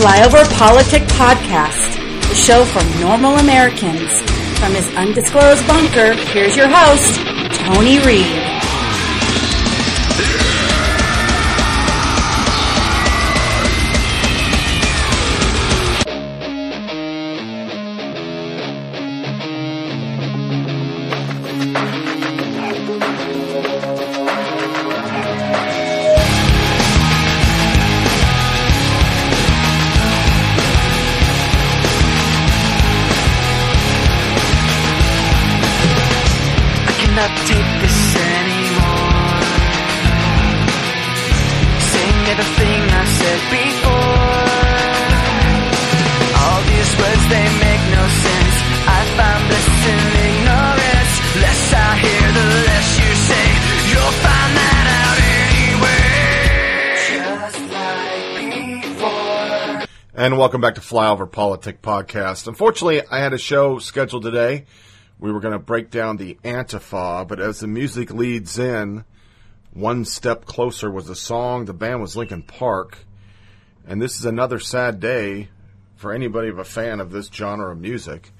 Flyover Politic Podcast, the show from normal Americans. From his undisclosed bunker, here's your host, Tony Reed. Welcome back to Flyover Politic Podcast. Unfortunately, I had a show scheduled today. We were going to break down the Antifa, but as the music leads in, One Step Closer was the song. The band was Linkin Park. And this is another sad day for anybody of a fan of this genre of music.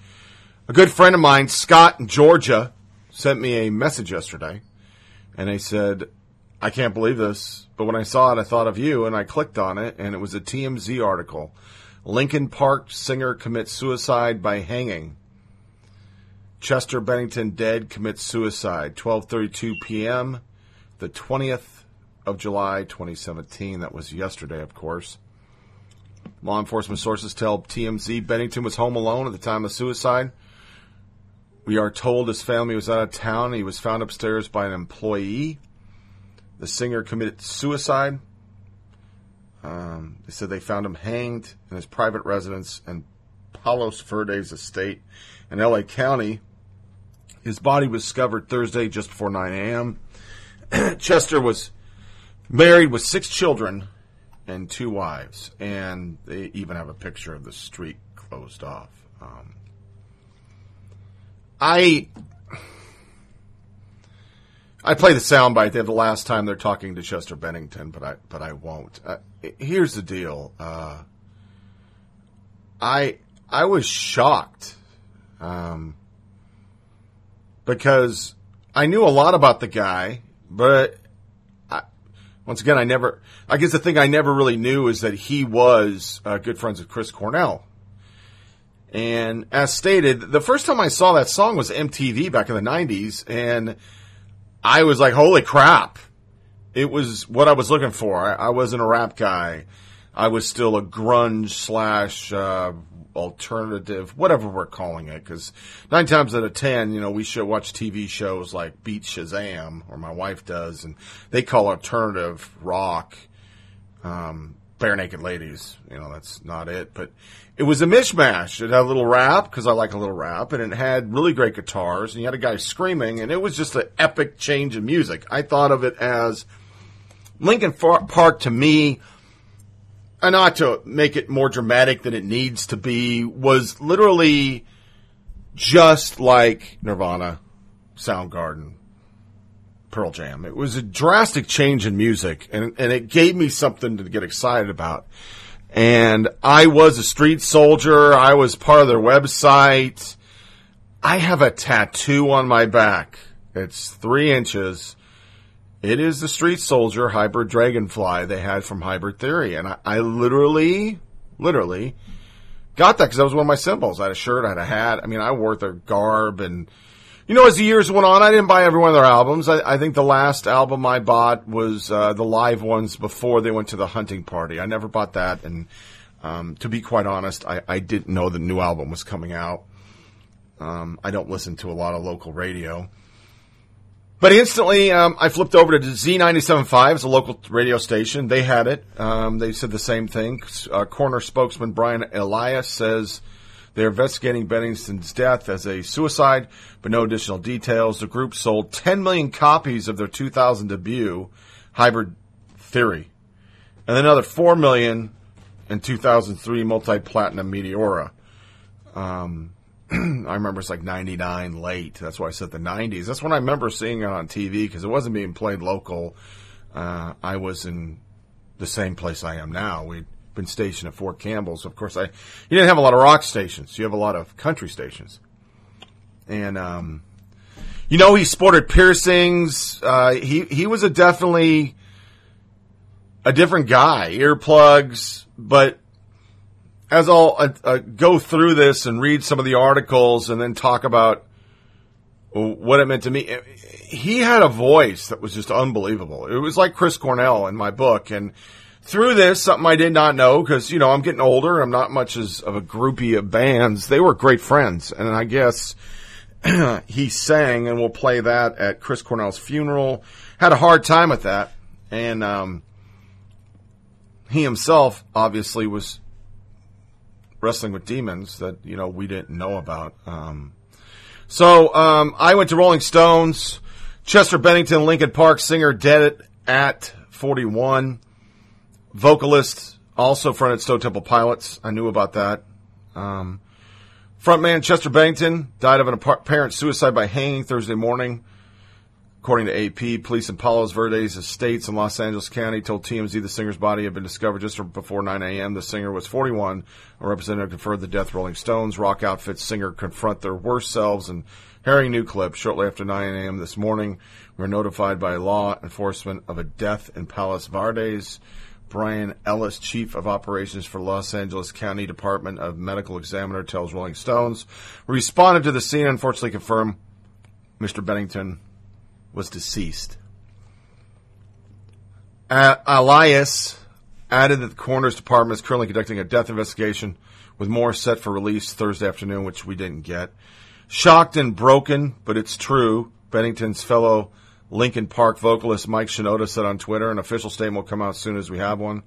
A good friend of mine, Scott in Georgia, sent me a message yesterday. And they said, I can't believe this, but when I saw it, I thought of you, and I clicked on it, and it was a TMZ article. Linkin Park singer commits suicide by hanging. Chester Bennington dead, commits suicide. 12:32 p.m., the 20th of July, 2017. That was yesterday, of course. Law enforcement sources tell TMZ Bennington was home alone at the time of suicide. We are told his family was out of town. He was found upstairs by an employee. The singer committed suicide. They said they found him hanged in his private residence in Palos Verdes estate in L.A. County. His body was discovered Thursday just before 9 a.m. Chester was married with 6 children and 2 wives. And they even have a picture of the street closed off. I play the soundbite there the last time they're talking to Chester Bennington, but I won't. Here's the deal. I was shocked because I knew a lot about the guy, but I guess the thing I never really knew is that he was good friends with Chris Cornell. And as stated, the first time I saw that song was MTV back in the 90s, and I was like, holy crap. It was what I was looking for. I wasn't a rap guy. I was still a grunge / alternative, whatever we're calling it. Because 9 times out of 10, we should watch TV shows like Beat Shazam, or my wife does, and they call alternative rock Bare Naked Ladies. That's not it. But it was a mishmash. It had a little rap, because I like a little rap, and it had really great guitars, and you had a guy screaming, and it was just an epic change in music. I thought of it as Linkin Park, to me, and not to make it more dramatic than it needs to be, was literally just like Nirvana, Soundgarden, Pearl Jam. It was a drastic change in music, and it gave me something to get excited about. And I was a street soldier. I was part of their website. I have a tattoo on my back. It's 3 inches. It is the street soldier hybrid dragonfly they had from Hybrid Theory. And I literally got that because that was one of my symbols. I had a shirt. I had a hat. I wore their garb. And, as the years went on, I didn't buy every one of their albums. I think the last album I bought was the live ones before they went to The Hunting Party. I never bought that, and to be quite honest, I didn't know the new album was coming out. I don't listen to a lot of local radio. But instantly, I flipped over to Z97.5, it's a local radio station. They had it. They said the same thing. Corner spokesman Brian Elias says they're investigating Bennington's death as a suicide, but no additional details. The group sold 10 million copies of their 2000 debut, Hybrid Theory, and another 4 million in 2003 multi-platinum Meteora. I remember it's like 99 late. That's why I said the 90s. That's when I remember seeing it on TV because it wasn't being played local. I was in the same place I am now. We open station at Fort Campbell. So, of course, you didn't have a lot of rock stations. You have a lot of country stations. And, you know, he sported piercings. He was definitely a different guy. Earplugs. But as I'll go through this and read some of the articles and then talk about what it meant to me, he had a voice that was just unbelievable. It was like Chris Cornell in my book. And through this, something I did not know, because, you know, I'm getting older and I'm not much as of a groupie of bands. They were great friends. And I guess he sang, and we'll play that at Chris Cornell's funeral. Had a hard time with that. And he himself obviously was wrestling with demons that, you know, we didn't know about. So I went to Rolling Stones, Chester Bennington, Linkin Park singer, dead at 41, vocalist, also fronted Stone Temple Pilots. I knew about that. Frontman Chester Bennington died of an apparent suicide by hanging Thursday morning, according to AP. Police in Palo Verde's estates in Los Angeles County told TMZ the singer's body had been discovered just before 9 a.m. The singer was 41. A representative confirmed the death. Rolling Stones rock outfit singer confront their worst selves in harrowing new clip. Shortly after 9 a.m. this morning, we were notified by law enforcement of a death in Palos Verdes. Brian Ellis, chief of operations for Los Angeles County Department of Medical Examiner, tells Rolling Stones, responded to the scene, unfortunately confirmed Mr. Bennington was deceased. Elias added that the coroner's department is currently conducting a death investigation with more set for release Thursday afternoon, which we didn't get. Shocked and broken, but it's true, Bennington's fellow Linkin Park vocalist Mike Shinoda said on Twitter. An official statement will come out as soon as we have one.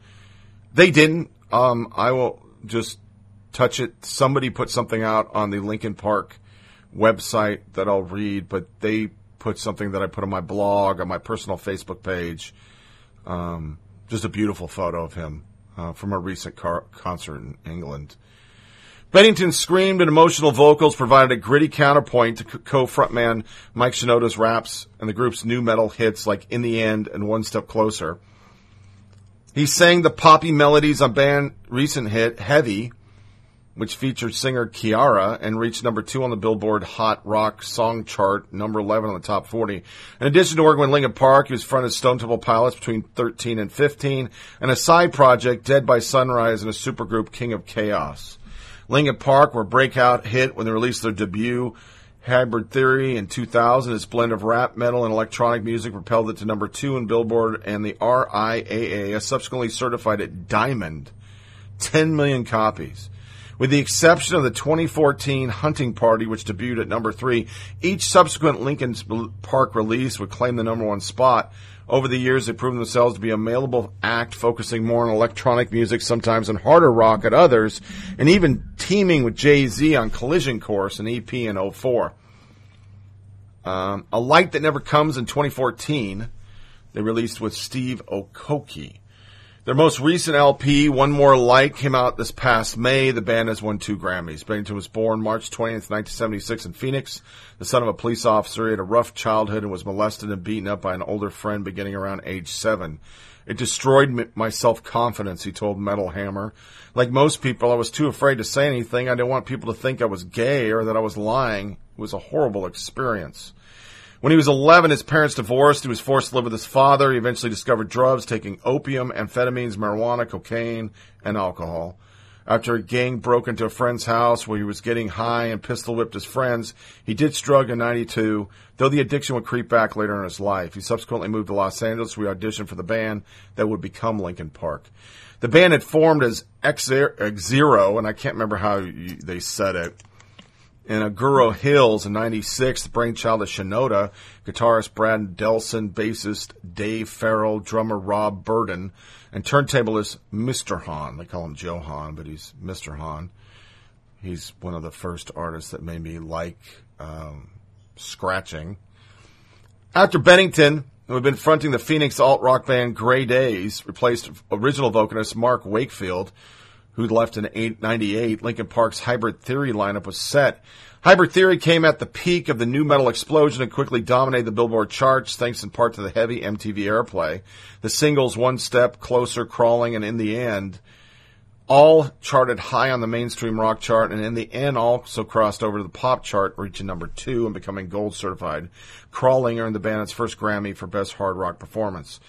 They didn't. I will just touch it. Somebody put something out on the Linkin Park website that I'll read, but they put something that I put on my blog, on my personal Facebook page. Just a beautiful photo of him from a recent concert in England. Bennington screamed and emotional vocals provided a gritty counterpoint to co-frontman Mike Shinoda's raps and the group's new metal hits like In the End and One Step Closer. He sang the poppy melodies on band's recent hit Heavy, which featured singer Kiiara and reached number 2 on the Billboard Hot Rock Song Chart, number 11 on the top 40. In addition to working with Linkin Park, he was fronted Stone Temple Pilots between 13 and 15, and a side project, Dead by Sunrise, and a supergroup, King of Chaos. Linkin Park were a breakout hit when they released their debut, Hybrid Theory, in 2000. Its blend of rap, metal, and electronic music propelled it to number 2 in Billboard, and the RIAA subsequently certified it Diamond, 10 million copies. With the exception of the 2014 Hunting Party, which debuted at number 3, each subsequent Linkin Park release would claim the number 1 spot. Over the years, they've proven themselves to be a malleable act, focusing more on electronic music sometimes and harder rock at others, and even teaming with Jay-Z on Collision Course, an EP in 2004. A Light That Never Comes in 2014, they released with Steve Okoki. Their most recent LP, One More Light, came out this past May. The band has won 2 Grammys. Bennington was born March 20th, 1976 in Phoenix. The son of a police officer, he had a rough childhood and was molested and beaten up by an older friend beginning around age 7. It destroyed my self-confidence, he told Metal Hammer. Like most people, I was too afraid to say anything. I didn't want people to think I was gay or that I was lying. It was a horrible experience. When he was 11, his parents divorced. He was forced to live with his father. He eventually discovered drugs, taking opium, amphetamines, marijuana, cocaine, and alcohol. After a gang broke into a friend's house where he was getting high and pistol-whipped his friends, he ditched drugs in 1992, though the addiction would creep back later in his life. He subsequently moved to Los Angeles, where he auditioned for the band that would become Linkin Park. The band had formed as X-Zero, and I can't remember how they said it. In Agoura Hills in 1996, the brainchild of Shinoda, guitarist Brad Delson, bassist Dave Farrell, drummer Rob Bourdon, and turntablist Mr. Hahn. They call him Joe Hahn, but he's Mr. Hahn. He's one of the first artists that made me like scratching. After Bennington, we've been fronting the Phoenix alt-rock band Grey Daze, replaced original vocalist Mark Wakefield, who left in 1998, Linkin Park's Hybrid Theory lineup was set. Hybrid Theory came at the peak of the new metal explosion and quickly dominated the Billboard charts, thanks in part to the heavy MTV airplay. The singles One Step, Closer, Crawling, and In the End all charted high on the mainstream rock chart, and in the end also crossed over to the pop chart, reaching number 2 and becoming gold certified. Crawling earned the band its first Grammy for Best Hard Rock Performance.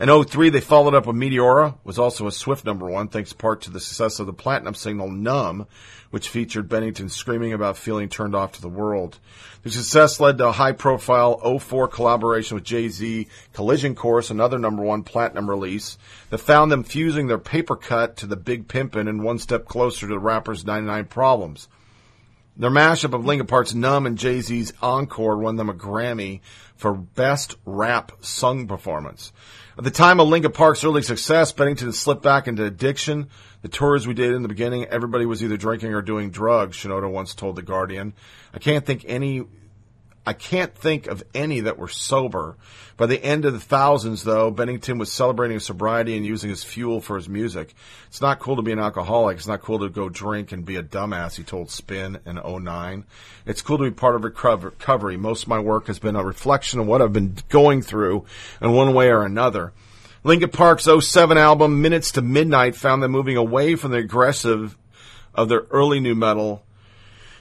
In 2003, they followed up with Meteora, was also a swift number 1, thanks part to the success of the platinum single Numb, which featured Bennington screaming about feeling turned off to the world. The success led to a high-profile 2004 collaboration with Jay-Z, Collision Course, another number 1 platinum release, that found them fusing their paper cut to the Big Pimpin' and one step closer to the rapper's 99 Problems. Their mashup of Linkin Park's Numb and Jay-Z's Encore won them a Grammy for Best Rap Sung Performance. At the time of Linkin Park's early success, Bennington slipped back into addiction. The tours we did in the beginning, everybody was either drinking or doing drugs, Shinoda once told The Guardian. I can't think of any that were sober. By the end of the thousands, though, Bennington was celebrating his sobriety and using his fuel for his music. It's not cool to be an alcoholic. It's not cool to go drink and be a dumbass, he told Spin in 2009. It's cool to be part of recovery. Most of my work has been a reflection of what I've been going through in one way or another. Linkin Park's 2007 album, Minutes to Midnight, found them moving away from the aggressive of their early new metal.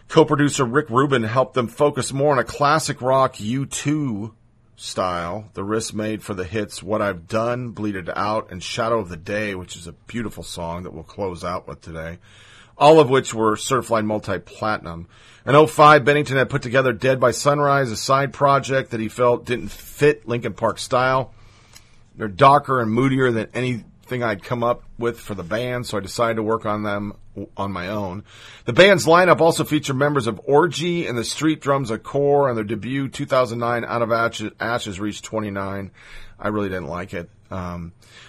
Co-producer Rick Rubin helped them focus more on a classic rock U2 style, the riffs made for the hits What I've Done, Bleed It Out, and Shadow of the Day, which is a beautiful song that we'll close out with today, all of which were certified multi-platinum. In 2005, Bennington had put together Dead by Sunrise, a side project that he felt didn't fit Linkin Park's style. They're darker and moodier than anything I'd come up with for the band, so I decided to work on them on my own. The band's lineup also featured members of Orgy and the Street Drums of Core, and their debut 2009 Out of Ashes reached 29. I really didn't like it.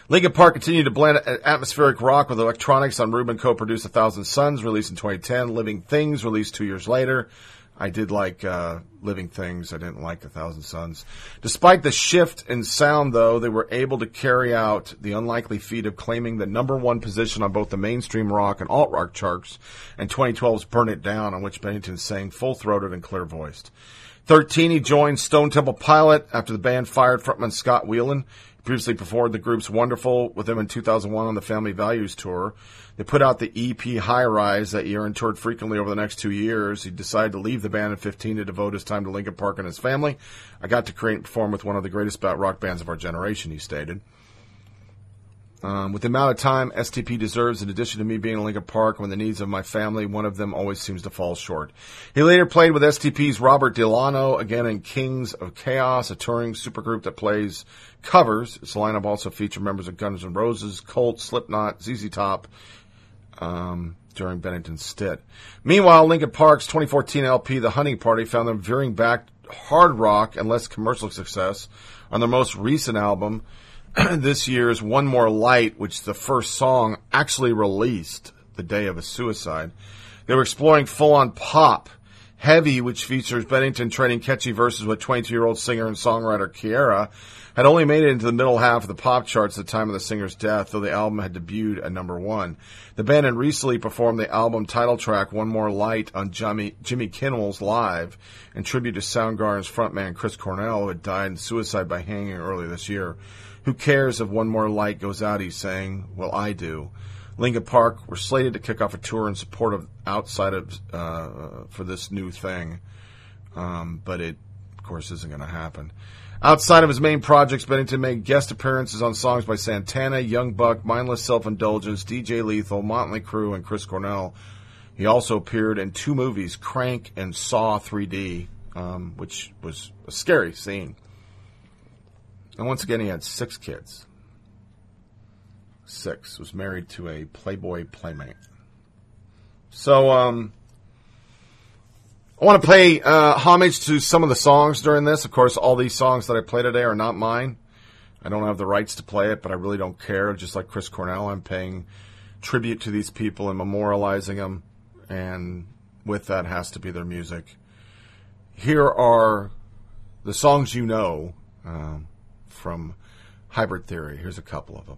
Linkin Park continued to blend atmospheric rock with electronics on Rubin co-produced A Thousand Suns, released in 2010, Living Things, released 2 years later. I did like Living Things. I didn't like A Thousand Suns. Despite the shift in sound, though, they were able to carry out the unlikely feat of claiming the number 1 position on both the mainstream rock and alt-rock charts and 2012's Burn It Down, on which Bennington sang full-throated and clear-voiced. 2013, he joined Stone Temple Pilots after the band fired frontman Scott Weiland. He previously performed the group's Wonderful with them in 2001 on the Family Values Tour. They put out the EP High Rise that year and toured frequently over the next 2 years. He decided to leave the band in 2015 to devote his time to Linkin Park and his family. I got to create and perform with one of the greatest rock bands of our generation, he stated. With the amount of time STP deserves, in addition to me being in Linkin Park, when the needs of my family, one of them always seems to fall short. He later played with STP's Robert Delano, again in Kings of Chaos, a touring supergroup that plays covers. Its lineup also featured members of Guns N' Roses, Colt, Slipknot, ZZ Top, during Bennington's stint. Meanwhile, Linkin Park's 2014 LP, The Hunting Party, found them veering back hard rock and less commercial success on their most recent album, this year's One More Light, which is the first song actually released the day of his suicide. They were exploring full-on pop, Heavy, which features Bennington trading catchy verses with 22-year-old singer and songwriter Kiiara, had only made it into the middle half of the pop charts at the time of the singer's death, though the album had debuted at number 1. The band had recently performed the album title track, One More Light, on Jimmy Kimmel's Live, in tribute to Soundgarden's frontman Chris Cornell, who had died in suicide by hanging earlier this year. Who cares if one more light goes out, he's saying. Well, I do. Linkin Park were slated to kick off a tour in support of for this new thing. But it, of course, isn't going to happen. Outside of his main projects, Bennington made guest appearances on songs by Santana, Young Buck, Mindless Self-Indulgence, DJ Lethal, Motley Crue, and Chris Cornell. He also appeared in 2 movies, Crank and Saw 3D, which was a scary scene. And once again, he had 6 kids. 6. Was married to a Playboy playmate. So, I want to pay homage to some of the songs during this. Of course, all these songs that I play today are not mine. I don't have the rights to play it, but I really don't care. Just like Chris Cornell, I'm paying tribute to these people and memorializing them. And with that has to be their music. Here are the songs you know from Hybrid Theory. Here's a couple of them.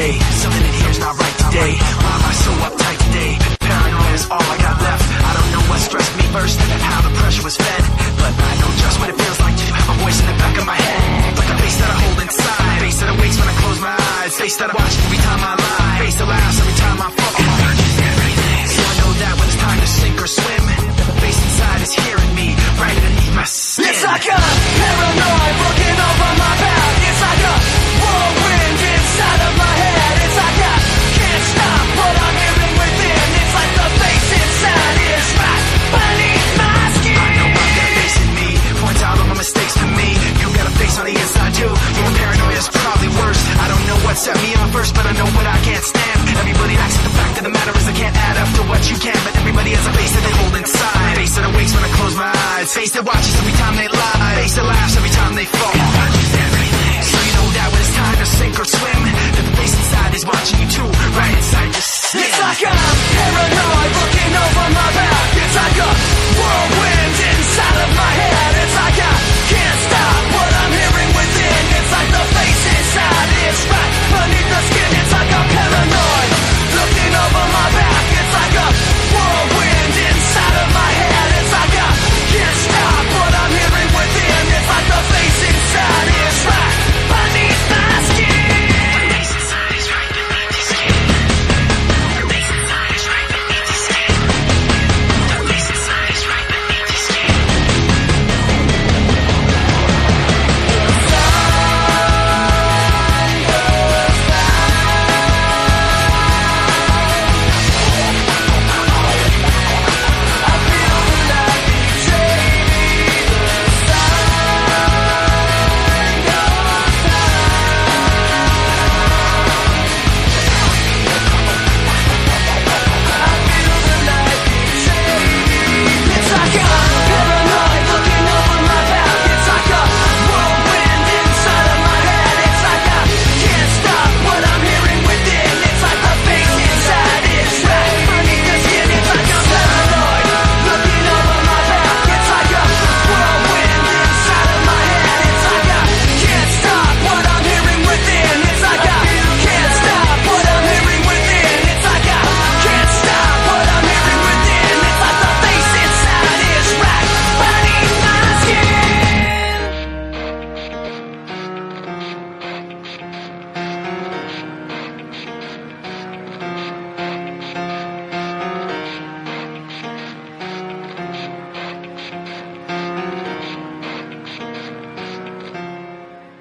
today. Something in here's not right today. Why am I so uptight today? Paranoia is all I got left. I don't know what stressed me first and how the pressure was fed, but I know just what it feels like to have a voice in the back of my head, like a face that I hold inside, face that awakes when I close my eyes, face that I watch every time I lie, face that laughs every time I fall. So I know that when it's time to sink or swim, the face inside is hearing me right underneath my skin. It's like a paranoid working over my back. It's like a whirlwind inside of my head. It's like I can't stop what I'm hearing within. It's like the face inside is right beneath my skin. I know what they're facing me, points out all my mistakes to me. You got a face on the inside you. Your paranoia's probably worse. I don't know what set me off first, but I know what I can't stand. Everybody acts at the fact of the matter is I can't add up to what you can, but everybody has a face that they hold inside. Face that awakes when I close my eyes. Face that watches every time they lie. Face that laughs every time they fall. So you know that when it's time to sink or swim, that the face inside is watching you too, right inside your skin. It's like I'm paranoid looking over my back. It's like a whirlwind inside of my head. It's like I can't stop what I'm hearing within. It's like the face inside is right beneath the skin. It's like I'm paranoid looking over my back. It's like a whirlwind inside of my head. It's like I can't stop what I'm hearing within. It's like the face inside is right beneath my skin. The face inside is right beneath the skin. The face inside is right beneath the skin. The face inside is right beneath the skin.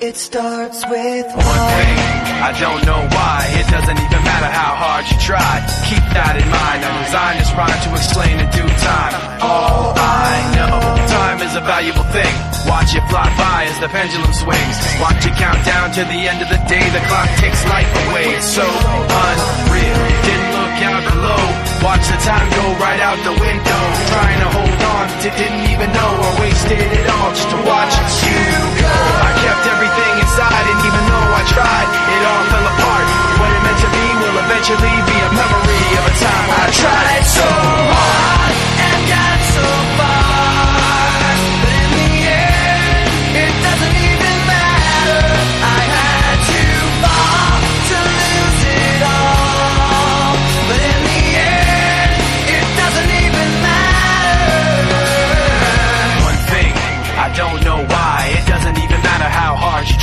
It starts with one thing, I don't know why. It doesn't even matter how hard you try. Keep that in mind, I designed this rhyme to explain in due time. All I know, time is a valuable thing. Watch it fly by as the pendulum swings. Watch it count down to the end of the day. The clock takes life away, it's so unreal. Didn't look out below. Watch the time go right out the window. Trying to hold on to didn't even know. I wasted it all just to watch you go. I kept everything inside, and even though I tried, it all fell apart. What it meant to be will eventually be a memory of a time I tried so hard and got so far. But in the end, it doesn't even matter. I had to fall to lose it all. But in the end, it doesn't even matter. One thing, I don't know why. It doesn't even how hard you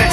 meant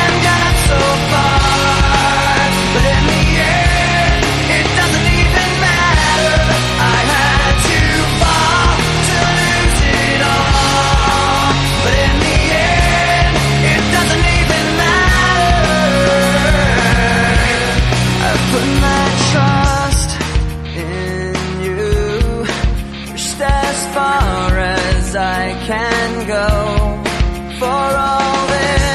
and got so far. But in the end, it doesn't even matter. I had to fall to lose it all. But in the end, it doesn't even matter. I put my trust in you, pushed as far as I can go for all this.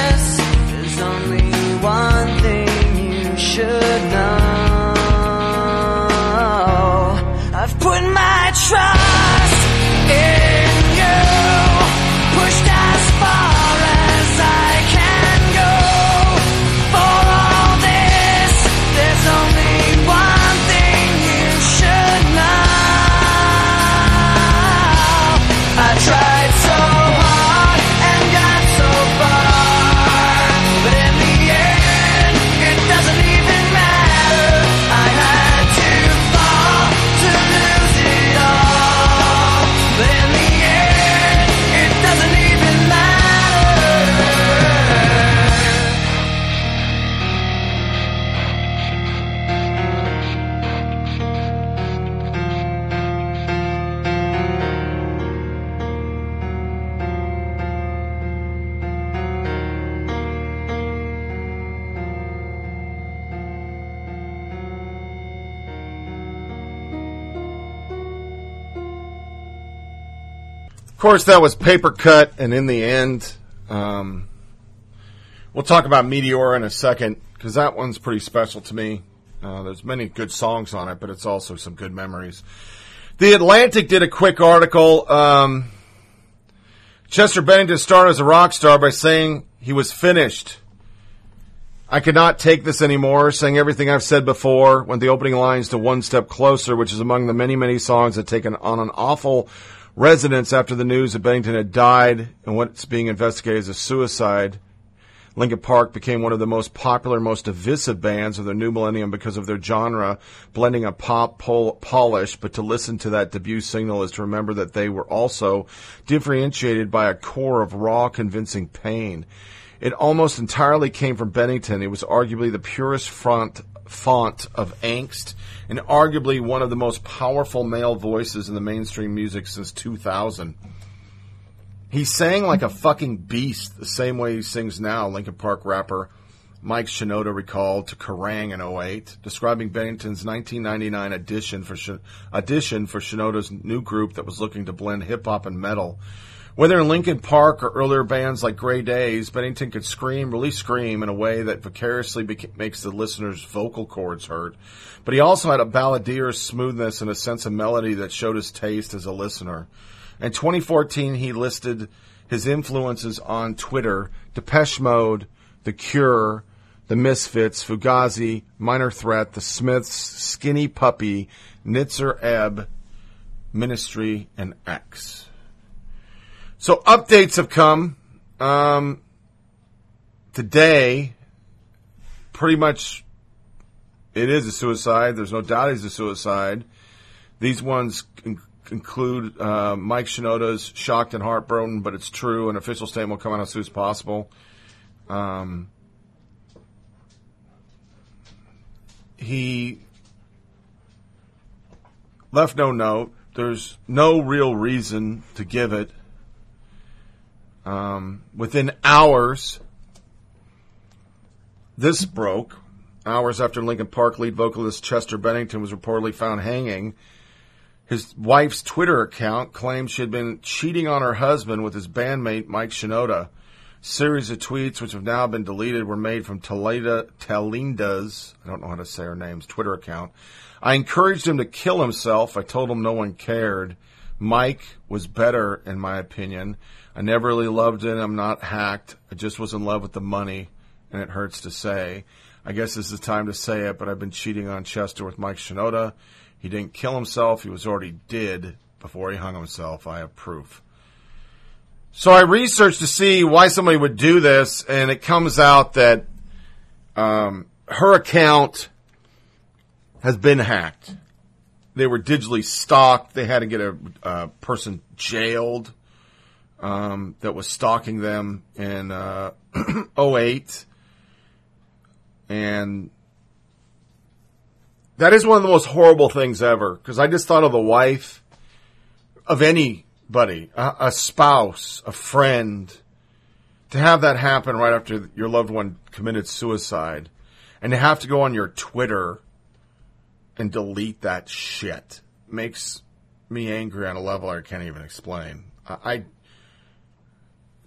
course, that was Paper Cut, and in the end, we'll talk about Meteora in a second, because that one's pretty special to me. There's many good songs on it, but it's also some good memories. The Atlantic did a quick article. Chester Bennington started as a rock star by saying he was finished. I could not take this anymore, saying everything I've said before, went the opening lines to One Step Closer, which is among the many, many songs that taken on an awful resonance after the news that Bennington had died and what's being investigated as a suicide. Linkin Park became one of the most popular, most divisive bands of the new millennium because of their genre, blending a pop polish, but to listen to that debut signal is to remember that they were also differentiated by a core of raw, convincing pain. It almost entirely came from Bennington. It was arguably the purest font of angst and arguably one of the most powerful male voices in the mainstream music since 2000. He sang like a fucking beast, the same way he sings now, Linkin Park rapper Mike Shinoda recalled to Kerrang in 2008, describing Bennington's 1999 audition for Shinoda's new group that was looking to blend hip-hop and metal. Whether in Linkin Park or earlier bands like Grey Daze, Bennington could really scream in a way that vicariously makes the listener's vocal cords hurt. But he also had a balladeer smoothness and a sense of melody that showed his taste as a listener. In 2014, he listed his influences on Twitter: Depeche Mode, The Cure, The Misfits, Fugazi, Minor Threat, The Smiths, Skinny Puppy, Nitzer Ebb, Ministry, and X. So updates have come today. Pretty much, it is a suicide. There's no doubt he's a suicide. These ones include Mike Shinoda's "Shocked and Heartbroken," but it's true. An official statement will come out as soon as possible. He left no note. There's no real reason to give it. Within hours, this broke. Hours after Linkin Park lead vocalist Chester Bennington was reportedly found hanging, his wife's Twitter account claimed she had been cheating on her husband with his bandmate Mike Shinoda. Series of tweets, which have now been deleted, were made from Talinda's, I don't know how to say her name's, Twitter account. I encouraged him to kill himself. I told him no one cared. Mike was better, in my opinion. I never really loved it. I'm not hacked. I just was in love with the money, and it hurts to say. I guess this is the time to say it, but I've been cheating on Chester with Mike Shinoda. He didn't kill himself. He was already dead before he hung himself. I have proof. So I researched to see why somebody would do this, and it comes out that her account has been hacked. They were digitally stalked. They had to get a person jailed that was stalking them in 2008. And that is one of the most horrible things ever, because I just thought of the wife of anybody, a spouse, a friend, to have that happen right after your loved one committed suicide, and to have to go on your Twitter and delete that shit makes me angry on a level I can't even explain.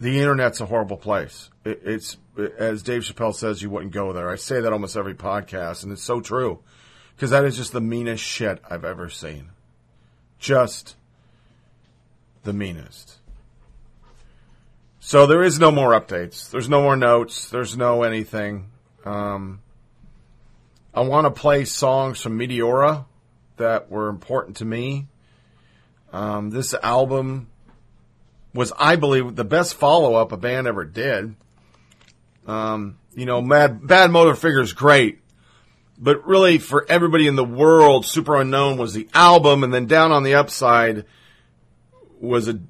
The internet's a horrible place. It's as Dave Chappelle says, you wouldn't go there. I say that almost every podcast, and it's so true, because that is just the meanest shit I've ever seen. Just the meanest. So there is no more updates. There's no more notes. There's no anything. I want to play songs from Meteora that were important to me. This album was, I believe, the best follow-up a band ever did. Bad Motor Figure's great, but really for everybody in the world, Super Unknown was the album, and then Down on the Upside was a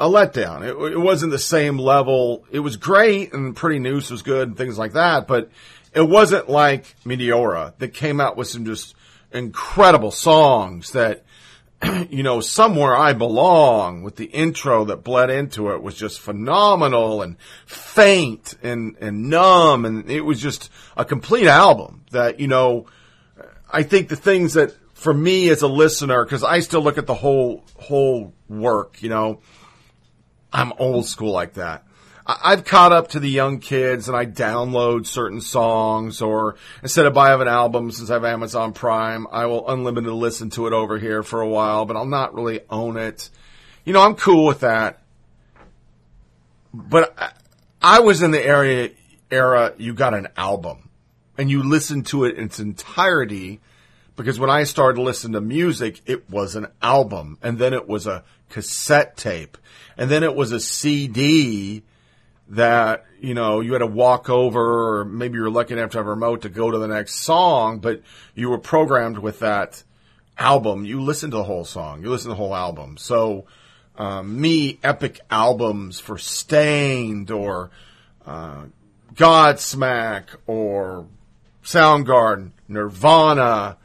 letdown. It wasn't the same level. It was great, and Pretty Noose was good, and things like that, but it wasn't like Meteora that came out with some just incredible songs that, Somewhere I Belong, with the intro that bled into it, was just phenomenal and faint and numb. And it was just a complete album that, I think the things that for me as a listener, because I still look at the whole work, I'm old school like that. I've caught up to the young kids, and I download certain songs, or instead of buying an album, since I have Amazon Prime, I will unlimited listen to it over here for a while, but I'll not really own it. You know, I'm cool with that. But I was in the era you got an album, and you listened to it in its entirety, because when I started listening to music, it was an album, and then it was a cassette tape, and then it was a CD that, you know, you had to walk over, or maybe you were lucky enough to have a remote to go to the next song, but you were programmed with that album. You listened to the whole song. You listened to the whole album. So, me, epic albums for Stained or Godsmack or Soundgarden, Nirvana,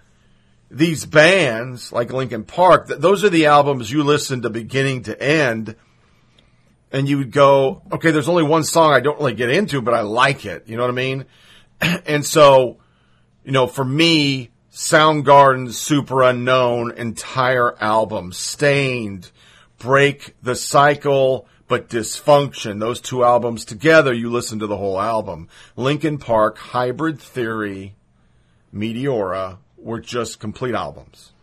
these bands like Linkin Park, those are the albums you listen to beginning to end. And you would go, okay, there's only one song I don't really get into, but I like it. You know what I mean? And so, you know, for me, Soundgarden's Super Unknown, entire album, Stained, Break the Cycle, but Dysfunction. Those two albums together, you listen to the whole album. Linkin Park, Hybrid Theory, Meteora were just complete albums.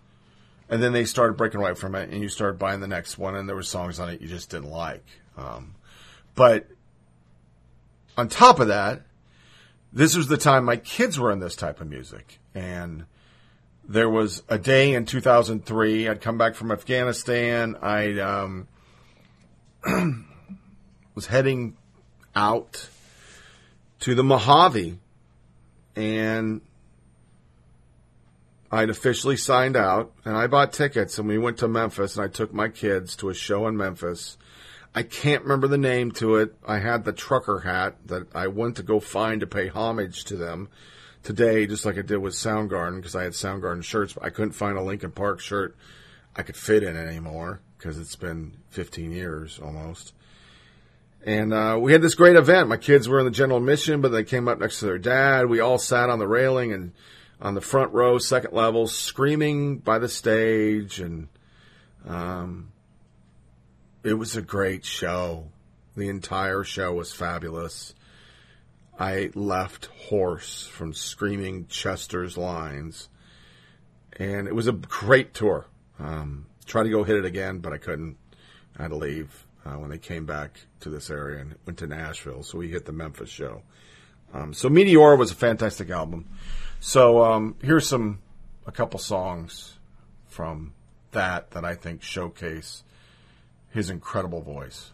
And then they started breaking away from it, and you started buying the next one, and there were songs on it you just didn't like. But on top of that, this was the time my kids were in this type of music. And there was a day in 2003, I'd come back from Afghanistan. I was heading out to the Mojave, and I'd officially signed out, and I bought tickets, and we went to Memphis, and I took my kids to a show in Memphis. I can't remember the name to it. I had the trucker hat that I went to go find to pay homage to them today, just like I did with Soundgarden, because I had Soundgarden shirts, but I couldn't find a Linkin Park shirt I could fit in anymore, because it's been 15 years almost. And we had this great event. My kids were in the general admission, but they came up next to their dad. We all sat on the railing and on the front row, second level, screaming by the stage, and it was a great show. The entire show was fabulous. I left hoarse from screaming Chester's lines. And it was a great tour. Tried to go hit it again, but I couldn't. I had to leave when they came back to this area and went to Nashville. So we hit the Memphis show. So Meteora was a fantastic album. So here's a couple songs from that I think showcase his incredible voice.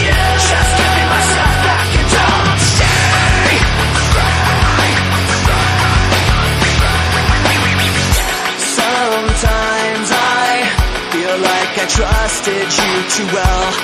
Get out!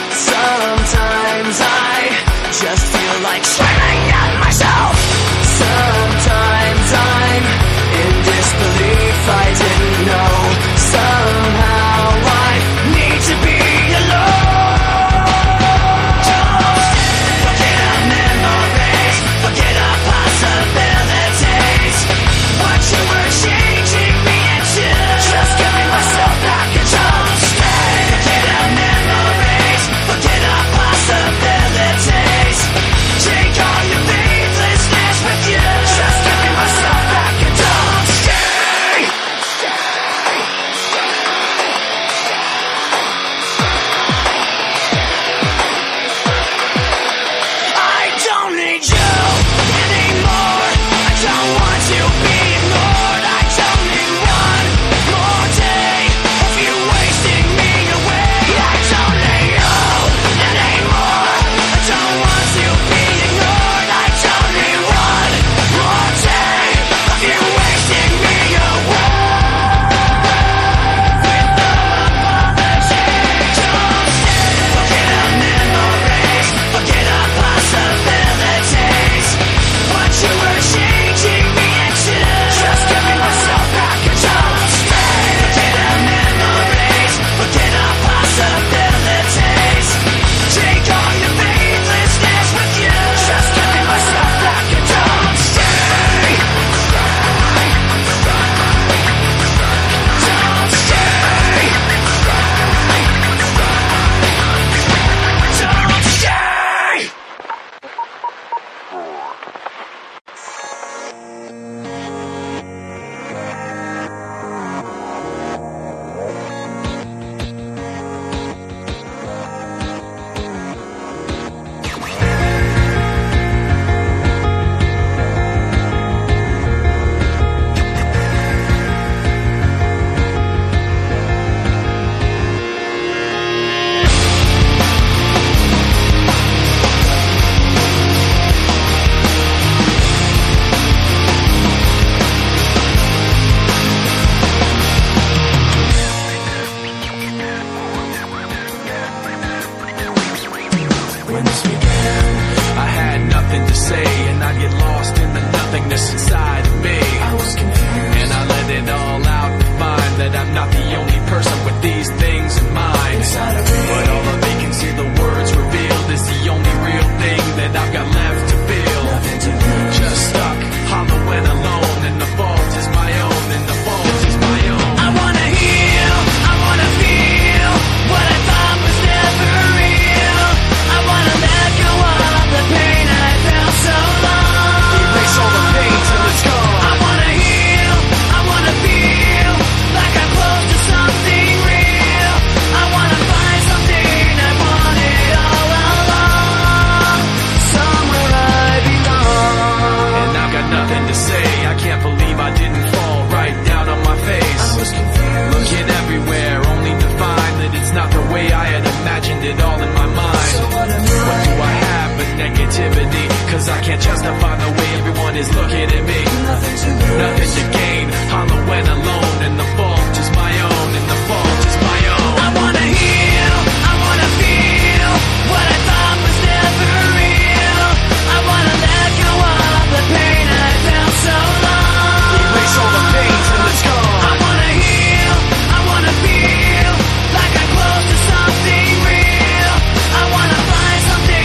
justify the way everyone is looking at me. Nothing to lose, nothing to gain. Hollow and alone, and the fault is my own, and the fault is my own. I wanna heal, I wanna feel what I thought was never real. I wanna let go of the pain I felt so long. Erase all the pain till it's gone. I wanna heal, I wanna feel like I'm close to something real. I wanna find something I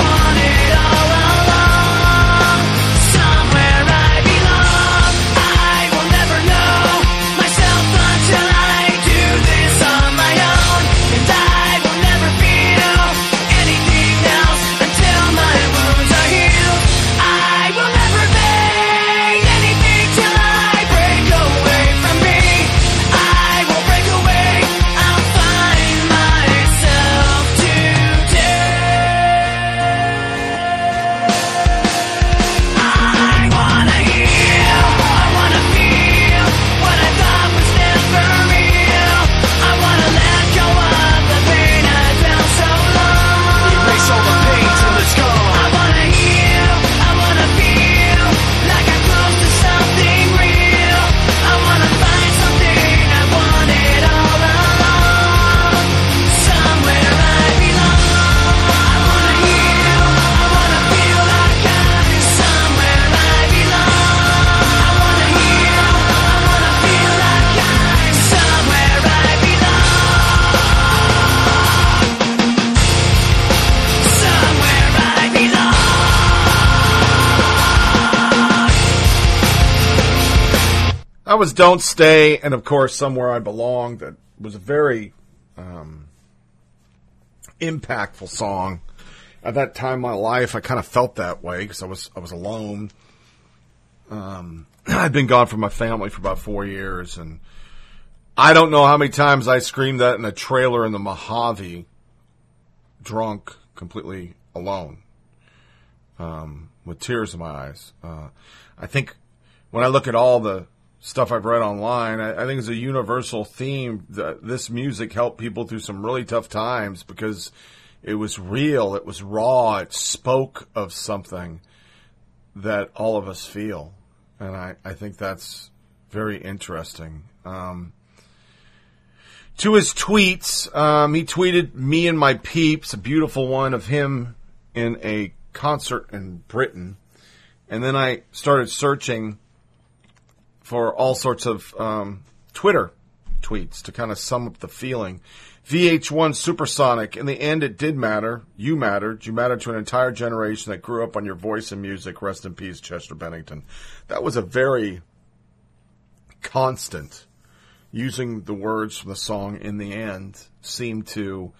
wanted all along. Somewhere I belong. I will never know myself until I do this on my own. And I will never feel anything else until my wounds are healed. I will never make anything till I break away from me. I will break away. I'll find myself today. I wanna heal, I wanna feel what I thought was never real. I wanna let go of the pain I felt so long. Erase all the pain till it's gone. I wanna heal, I wanna feel like I'm close to something real. I wanna find something I wanted all along. Somewhere I belong. I wanna heal, I wanna feel like I'm somewhere I belong. I wanna heal, I wanna feel like I'm somewhere I belong. Somewhere I belong. That was Don't Stay, and of course, Somewhere I Belong. That was a very impactful song. At that time in my life, I kind of felt that way because I was alone. I'd been gone from my family for about 4 years, and I don't know how many times I screamed that in a trailer in the Mojave, drunk, completely alone, with tears in my eyes. I think when I look at all the stuff I've read online, I think it's a universal theme that this music helped people through some really tough times because it was real, it was raw, it spoke of something that all of us feel. And I think that's very interesting. To his tweets, he tweeted, "Me and my peeps," a beautiful one of him in a concert in Britain. And then I started searching for all sorts of Twitter tweets to kind of sum up the feeling. VH1 Supersonic, "In the end, it did matter. You mattered. You mattered to an entire generation that grew up on your voice and music. Rest in peace, Chester Bennington." That was a very constant, using the words from the song "In the End" seemed to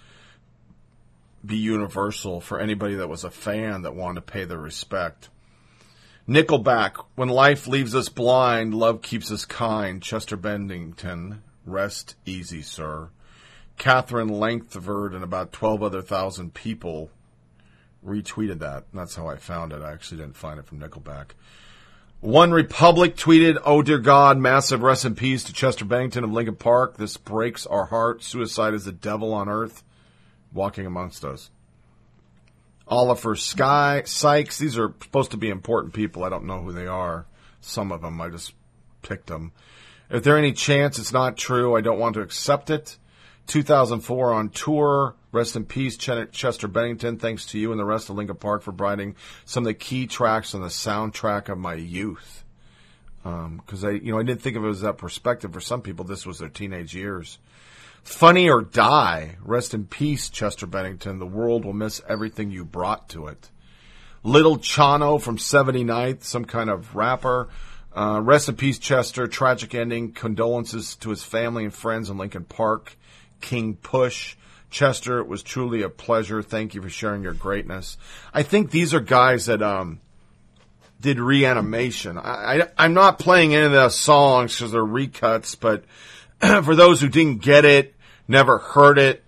be universal for anybody that was a fan that wanted to pay their respect. Nickelback, "When life leaves us blind, love keeps us kind. Chester Bennington, rest easy, sir." Catherine Langford and about 12,000 people retweeted that. That's how I found it. I actually didn't find it from Nickelback. One Republic tweeted, "Oh dear God, massive rest in peace to Chester Bennington of Linkin Park. This breaks our heart. Suicide is the devil on earth walking amongst us." Oliver Sky Sykes, these are supposed to be important people. I don't know who they are. Some of them, I just picked them. "If there any chance it's not true, I don't want to accept it. 2004 on tour. Rest in peace, Chester Bennington. Thanks to you and the rest of Linkin Park for providing some of the key tracks on the soundtrack of my youth." Because I didn't think of it as that perspective. For some people, this was their teenage years. Funny or Die, "Rest in peace, Chester Bennington. The world will miss everything you brought to it." Little Chano from 79th, some kind of rapper, "Rest in peace, Chester. Tragic ending. Condolences to his family and friends in Linkin Park. King Push. Chester, it was truly a pleasure. Thank you for sharing your greatness." I think these are guys that did reanimation. I'm not playing any of the songs because they're recuts, but for those who didn't get it, never heard it,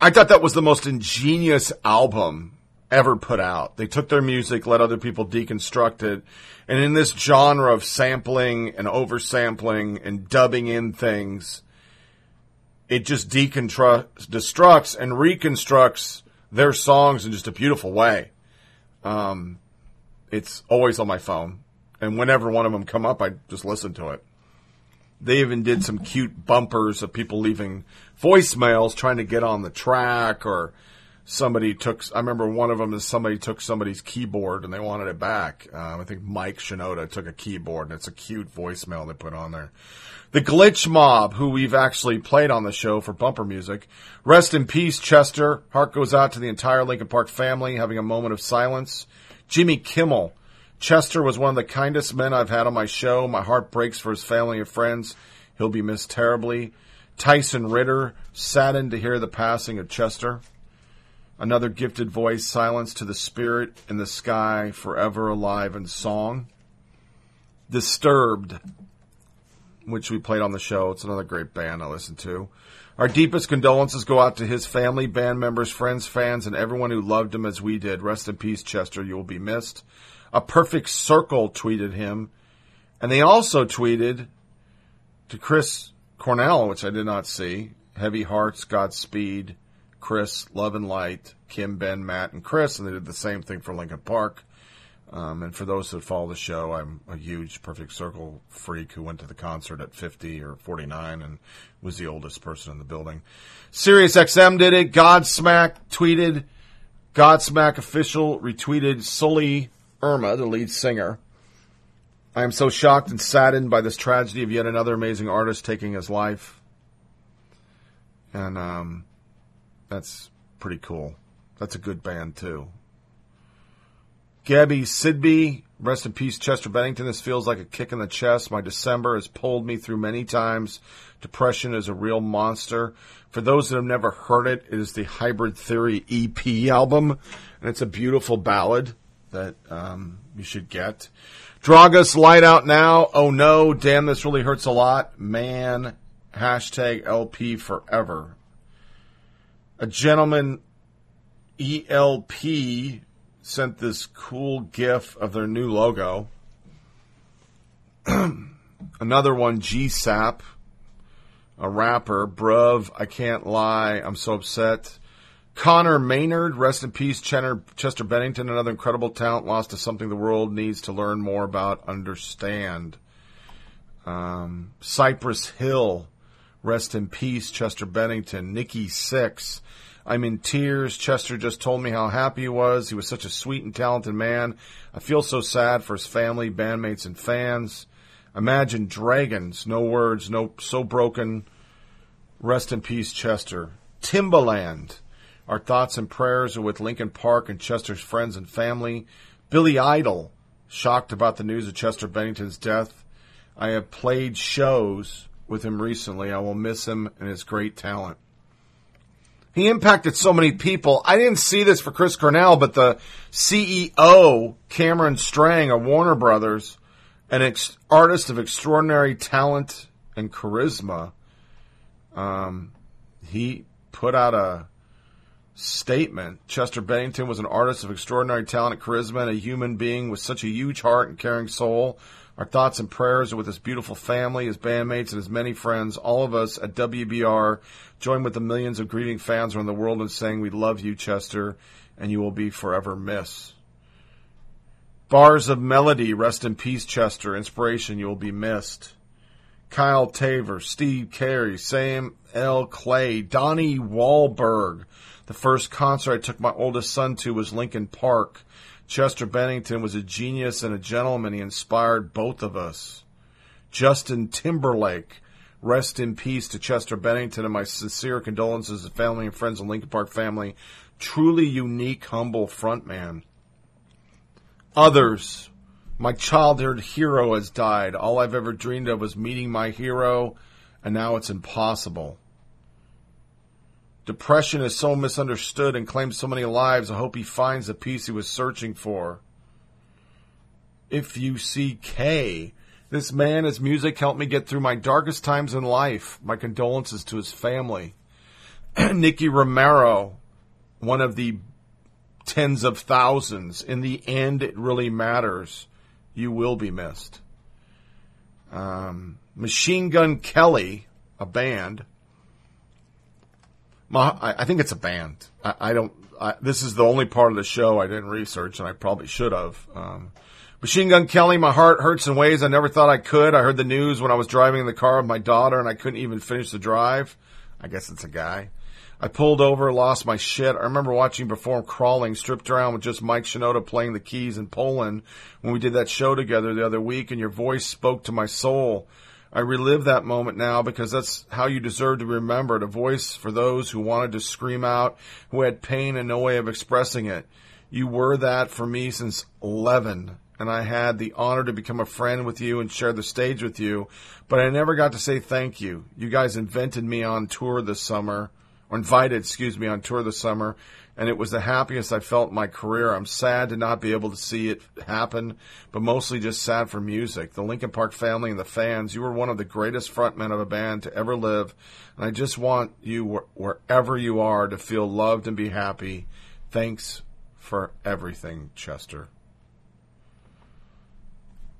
I thought that was the most ingenious album ever put out. They took their music, let other people deconstruct it, and in this genre of sampling and oversampling and dubbing in things, it just deconstructs and reconstructs their songs in just a beautiful way. It's always on my phone. And whenever one of them come up, I just listen to it. They even did some cute bumpers of people leaving voicemails trying to get on the track, or somebody took, I remember one of them is somebody took somebody's keyboard and they wanted it back. I think Mike Shinoda took a keyboard, and it's a cute voicemail they put on there. The Glitch Mob, who we've actually played on the show for bumper music. Rest in peace, Chester. Heart goes out to the entire Linkin Park family, having a moment of silence. Jimmy Kimmel. Chester was one of the kindest men I've had on my show. My heart breaks for his family and friends. He'll be missed terribly. Tyson Ritter, saddened to hear the passing of Chester. Another gifted voice, silence to the spirit in the sky, forever alive in song. Disturbed, which we played on the show. It's another great band I listen to. Our deepest condolences go out to his family, band members, friends, fans, and everyone who loved him as we did. Rest in peace, Chester. You will be missed. A Perfect Circle tweeted him, and they also tweeted to Chris Cornell, which I did not see. Heavy Hearts, Godspeed, Chris, Love and Light, Kim, Ben, Matt, and Chris, and they did the same thing for Linkin Park. And for those that follow the show, I'm a huge Perfect Circle freak who went to the concert at 50 or 49 and was the oldest person in the building. SiriusXM did it. Godsmack tweeted. Godsmack official retweeted Sully Irma, the lead singer. I am so shocked and saddened by this tragedy of yet another amazing artist taking his life. And that's pretty cool. That's a good band, too. Gabby Sidby, rest in peace, Chester Bennington. This feels like a kick in the chest. My December has pulled me through many times. Depression is a real monster. For those that have never heard it, it is the Hybrid Theory EP album, and it's a beautiful ballad that you should get. Dragas, Light Out Now. Oh no, damn, this really hurts a lot. Man, hashtag LP forever. A gentleman, ELP, sent this cool gif of their new logo. Another one, G-Sap, a rapper. Bruv, I can't lie, I'm so upset. Connor Maynard, rest in peace, Chester Bennington, another incredible talent lost to something the world needs to learn more about, understand. Cypress Hill, rest in peace, Chester Bennington. Nikki Sixx, I'm in tears. Chester just told me how happy he was. He was such a sweet and talented man. I feel so sad for his family, bandmates, and fans. Imagine Dragons, no words, no, so broken. Rest in peace, Chester. Timbaland. Our thoughts and prayers are with Linkin Park and Chester's friends and family. Billy Idol, shocked about the news of Chester Bennington's death. I have played shows with him recently. I will miss him and his great talent. He impacted so many people. I didn't see this for Chris Cornell, but the CEO, Cameron Strang of Warner Brothers, an artist of extraordinary talent and charisma, he put out a statement. Chester Bennington was an artist of extraordinary talent and charisma, and a human being with such a huge heart and caring soul. Our thoughts and prayers are with his beautiful family, his bandmates, and his many friends. All of us at WBR join with the millions of grieving fans around the world in saying we love you, Chester, and you will be forever missed. Bars of Melody, rest in peace, Chester. Inspiration, you will be missed. Kyle Taver, Steve Carey, Sam L. Clay, Donnie Wahlberg. The first concert I took my oldest son to was Linkin Park. Chester Bennington was a genius and a gentleman. He inspired both of us. Justin Timberlake, rest in peace to Chester Bennington, and my sincere condolences to family and friends of Linkin Park family. Truly unique, humble frontman. Others, my childhood hero has died. All I've ever dreamed of was meeting my hero, and now it's impossible. Depression is so misunderstood and claims so many lives. I hope he finds the peace he was searching for. If you see K, this man, his music helped me get through my darkest times in life. My condolences to his family. Nicky Romero, one of the tens of thousands. In the end, it really matters. You will be missed. Machine Gun Kelly, a band. I think it's a band. I don't. This is the only part of the show I didn't research, and I probably should have. Machine Gun Kelly, my heart hurts in ways I never thought I could. I heard the news when I was driving in the car with my daughter, and I couldn't even finish the drive. I guess it's a guy. I pulled over, lost my shit. I remember watching perform Crawling, stripped around with just Mike Shinoda playing the keys in Poland when we did that show together the other week, and your voice spoke to my soul. I relive that moment now because that's how you deserve to be remembered, a voice for those who wanted to scream out, who had pain and no way of expressing it. You were that for me since 11, and I had the honor to become a friend with you and share the stage with you, but I never got to say thank you. You guys invented me on tour this summer. Invited on tour this summer, and it was the happiest I felt in my career. I'm sad to not be able to see it happen, but mostly just sad for music. The Linkin Park family and the fans, you were one of the greatest frontmen of a band to ever live, and I just want you, wherever you are, to feel loved and be happy. Thanks for everything, Chester.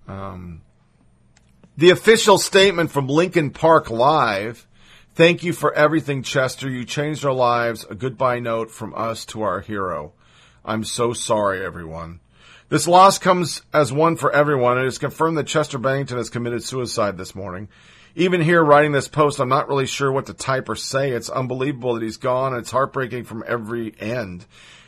The official statement from Linkin Park Live: thank you for everything, Chester. You changed our lives. A goodbye note from us to our hero. I'm so sorry, everyone. This loss comes as one for everyone. It is confirmed that Chester Bennington has committed suicide this morning. Even here, writing this post, I'm not really sure what to type or say. It's unbelievable that he's gone, and it's heartbreaking from every end.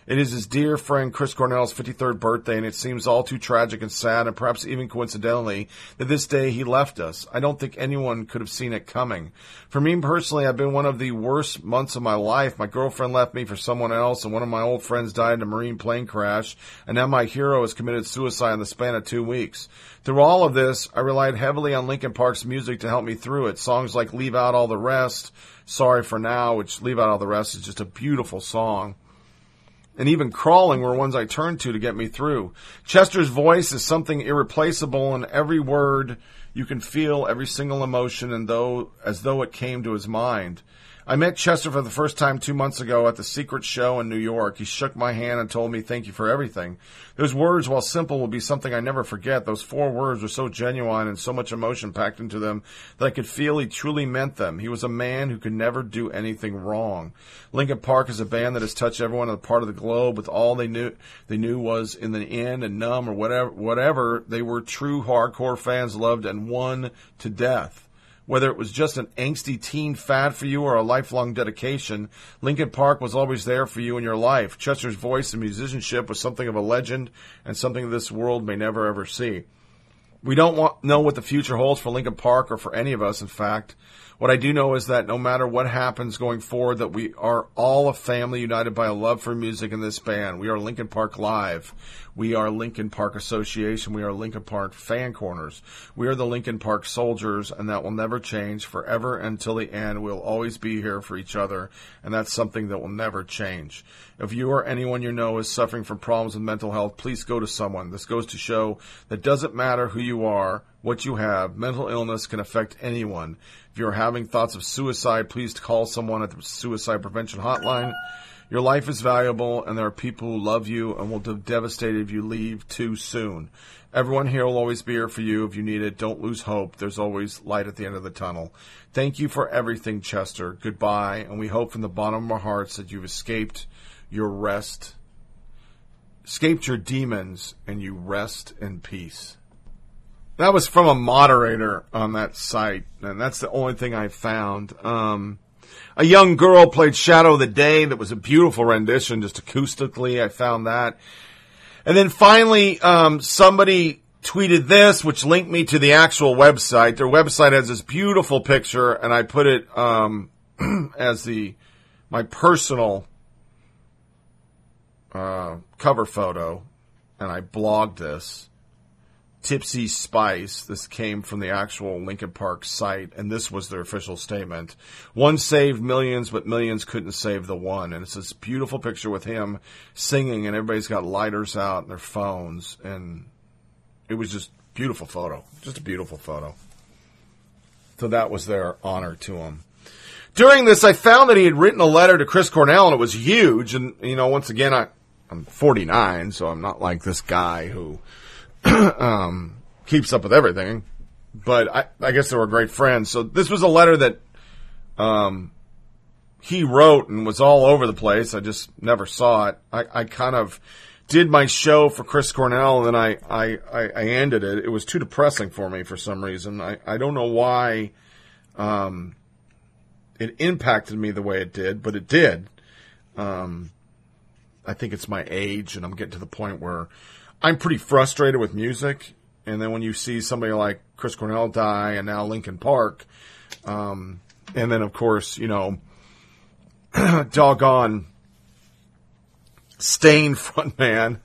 It is his dear friend Chris Cornell's 53rd birthday, and it seems all too tragic and sad, and perhaps even coincidentally, that this day he left us. I don't think anyone could have seen it coming. For me personally, I've been one of the worst months of my life. My girlfriend left me for someone else, and one of my old friends died in a marine plane crash, and now my hero has committed suicide in the span of 2 weeks. Through all of this, I relied heavily on Linkin Park's music to help me through it. Songs like Leave Out All the Rest, Sorry for Now, which Leave Out All the Rest is just a beautiful song, and even Crawling were ones I turned to get me through. Chester's voice is something irreplaceable, and every word you can feel, every single emotion, and as though it came to his mind. I met Chester for the first time 2 months ago at the Secret Show in New York. He shook my hand and told me thank you for everything. Those words, while simple, will be something I never forget. Those four words were so genuine and so much emotion packed into them that I could feel he truly meant them. He was a man who could never do anything wrong. Linkin Park is a band that has touched everyone on the part of the globe with all they knew was in the end and numb or whatever. They were true hardcore fans, loved and won to death. Whether it was just an angsty teen fad for you or a lifelong dedication, Linkin Park was always there for you in your life. Chester's voice and musicianship was something of a legend and something this world may never ever see. We don't know what the future holds for Linkin Park or for any of us, in fact. What I do know is that no matter what happens going forward, that we are all a family united by a love for music in this band. We are Linkin Park Live. We are Linkin Park Association. We are Linkin Park Fan Corners. We are the Linkin Park Soldiers, and that will never change. Forever until the end, we'll always be here for each other, and that's something that will never change. If you or anyone you know is suffering from problems with mental health, please go to someone. This goes to show that it doesn't matter who you are, what you have. Mental illness can affect anyone. If you're having thoughts of suicide, please call someone at the Suicide Prevention Hotline. Your life is valuable, and there are people who love you and will be devastated if you leave too soon. Everyone here will always be here for you if you need it. Don't lose hope. There's always light at the end of the tunnel. Thank you for everything, Chester. Goodbye, and we hope from the bottom of our hearts that you've escaped your demons, and you rest in peace. That was from a moderator on that site, and that's the only thing I found. A young girl played Shadow of the Day. That was a beautiful rendition, just acoustically. I found that. And then finally, somebody tweeted this, which linked me to the actual website. Their website has this beautiful picture, and I put it as my personal cover photo, and I blogged this. Tipsy Spice. This came from the actual Linkin Park site, and this was their official statement. One saved millions, but millions couldn't save the one. And it's this beautiful picture with him singing, and everybody's got lighters out and their phones, and it was just beautiful photo. Just a beautiful photo. So that was their honor to him. During this, I found that he had written a letter to Chris Cornell, and it was huge. And, you know, once again, I'm 49, so I'm not like this guy who keeps up with everything, but I guess they were great friends. So this was a letter that he wrote and was all over the place. I just never saw it. I kind of did my show for Chris Cornell, and then I ended it. It was too depressing for me for some reason. I don't know why it impacted me the way it did, but it did. I think it's my age, and I'm getting to the point where I'm pretty frustrated with music. And then when you see somebody like Chris Cornell die and now Linkin Park, and then, of course, you know, doggone Stain frontman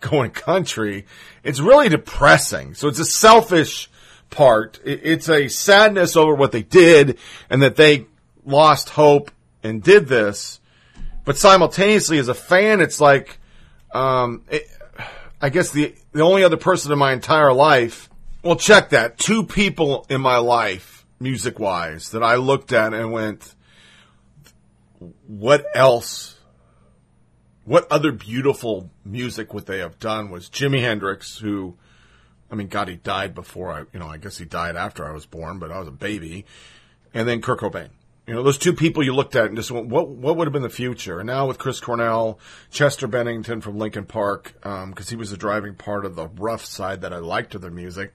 going country, it's really depressing. So it's a selfish part. It's a sadness over what they did and that they lost hope and did this. But simultaneously, as a fan, it's like, I guess the only other person in my entire life, well, check that, two people in my life, music-wise, that I looked at and went, what else, what other beautiful music would they have done, was Jimi Hendrix, who, I mean, God, he died before I, you know, I guess he died after I was born, but I was a baby, and then Kurt Cobain. You know, those two people you looked at and just went, what would have been the future? And now with Chris Cornell, Chester Bennington from Linkin Park, because he was the driving part of the rough side that I liked of their music.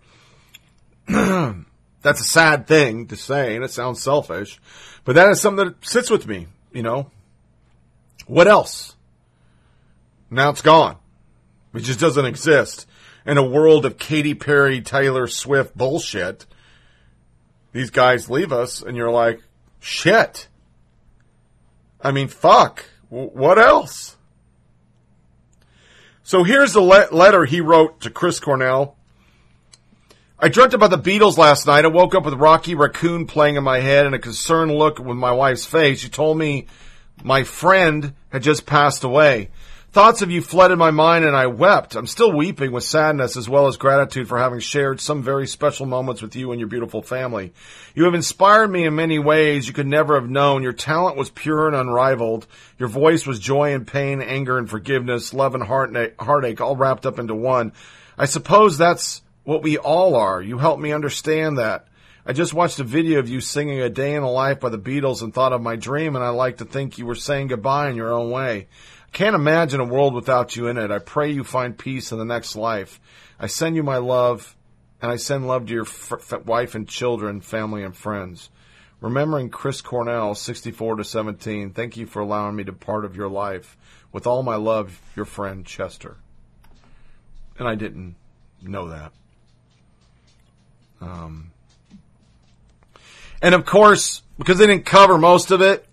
That's a sad thing to say, and it sounds selfish, but that is something that sits with me, you know. What else? Now it's gone. It just doesn't exist. In a world of Katy Perry, Taylor Swift bullshit, these guys leave us, and you're like, shit. I mean, fuck. What else? So here's the letter he wrote to Chris Cornell. I dreamt about the Beatles last night. I woke up with Rocky Raccoon playing in my head and a concerned look with my wife's face. She told me my friend had just passed away. Thoughts of you flooded my mind and I wept. I'm still weeping with sadness as well as gratitude for having shared some very special moments with you and your beautiful family. You have inspired me in many ways you could never have known. Your talent was pure and unrivaled. Your voice was joy and pain, anger and forgiveness, love and heartache all wrapped up into one. I suppose that's what we all are. You helped me understand that. I just watched a video of you singing A Day in the Life by the Beatles and thought of my dream, and I like to think you were saying goodbye in your own way. Can't imagine a world without you in it. I pray you find peace in the next life. I send you my love, and I send love to your wife and children, family and friends. Remembering Chris Cornell, 64-17, thank you for allowing me to be part of your life. With all my love, your friend, Chester. And I didn't know that. And of course, because they didn't cover most of it,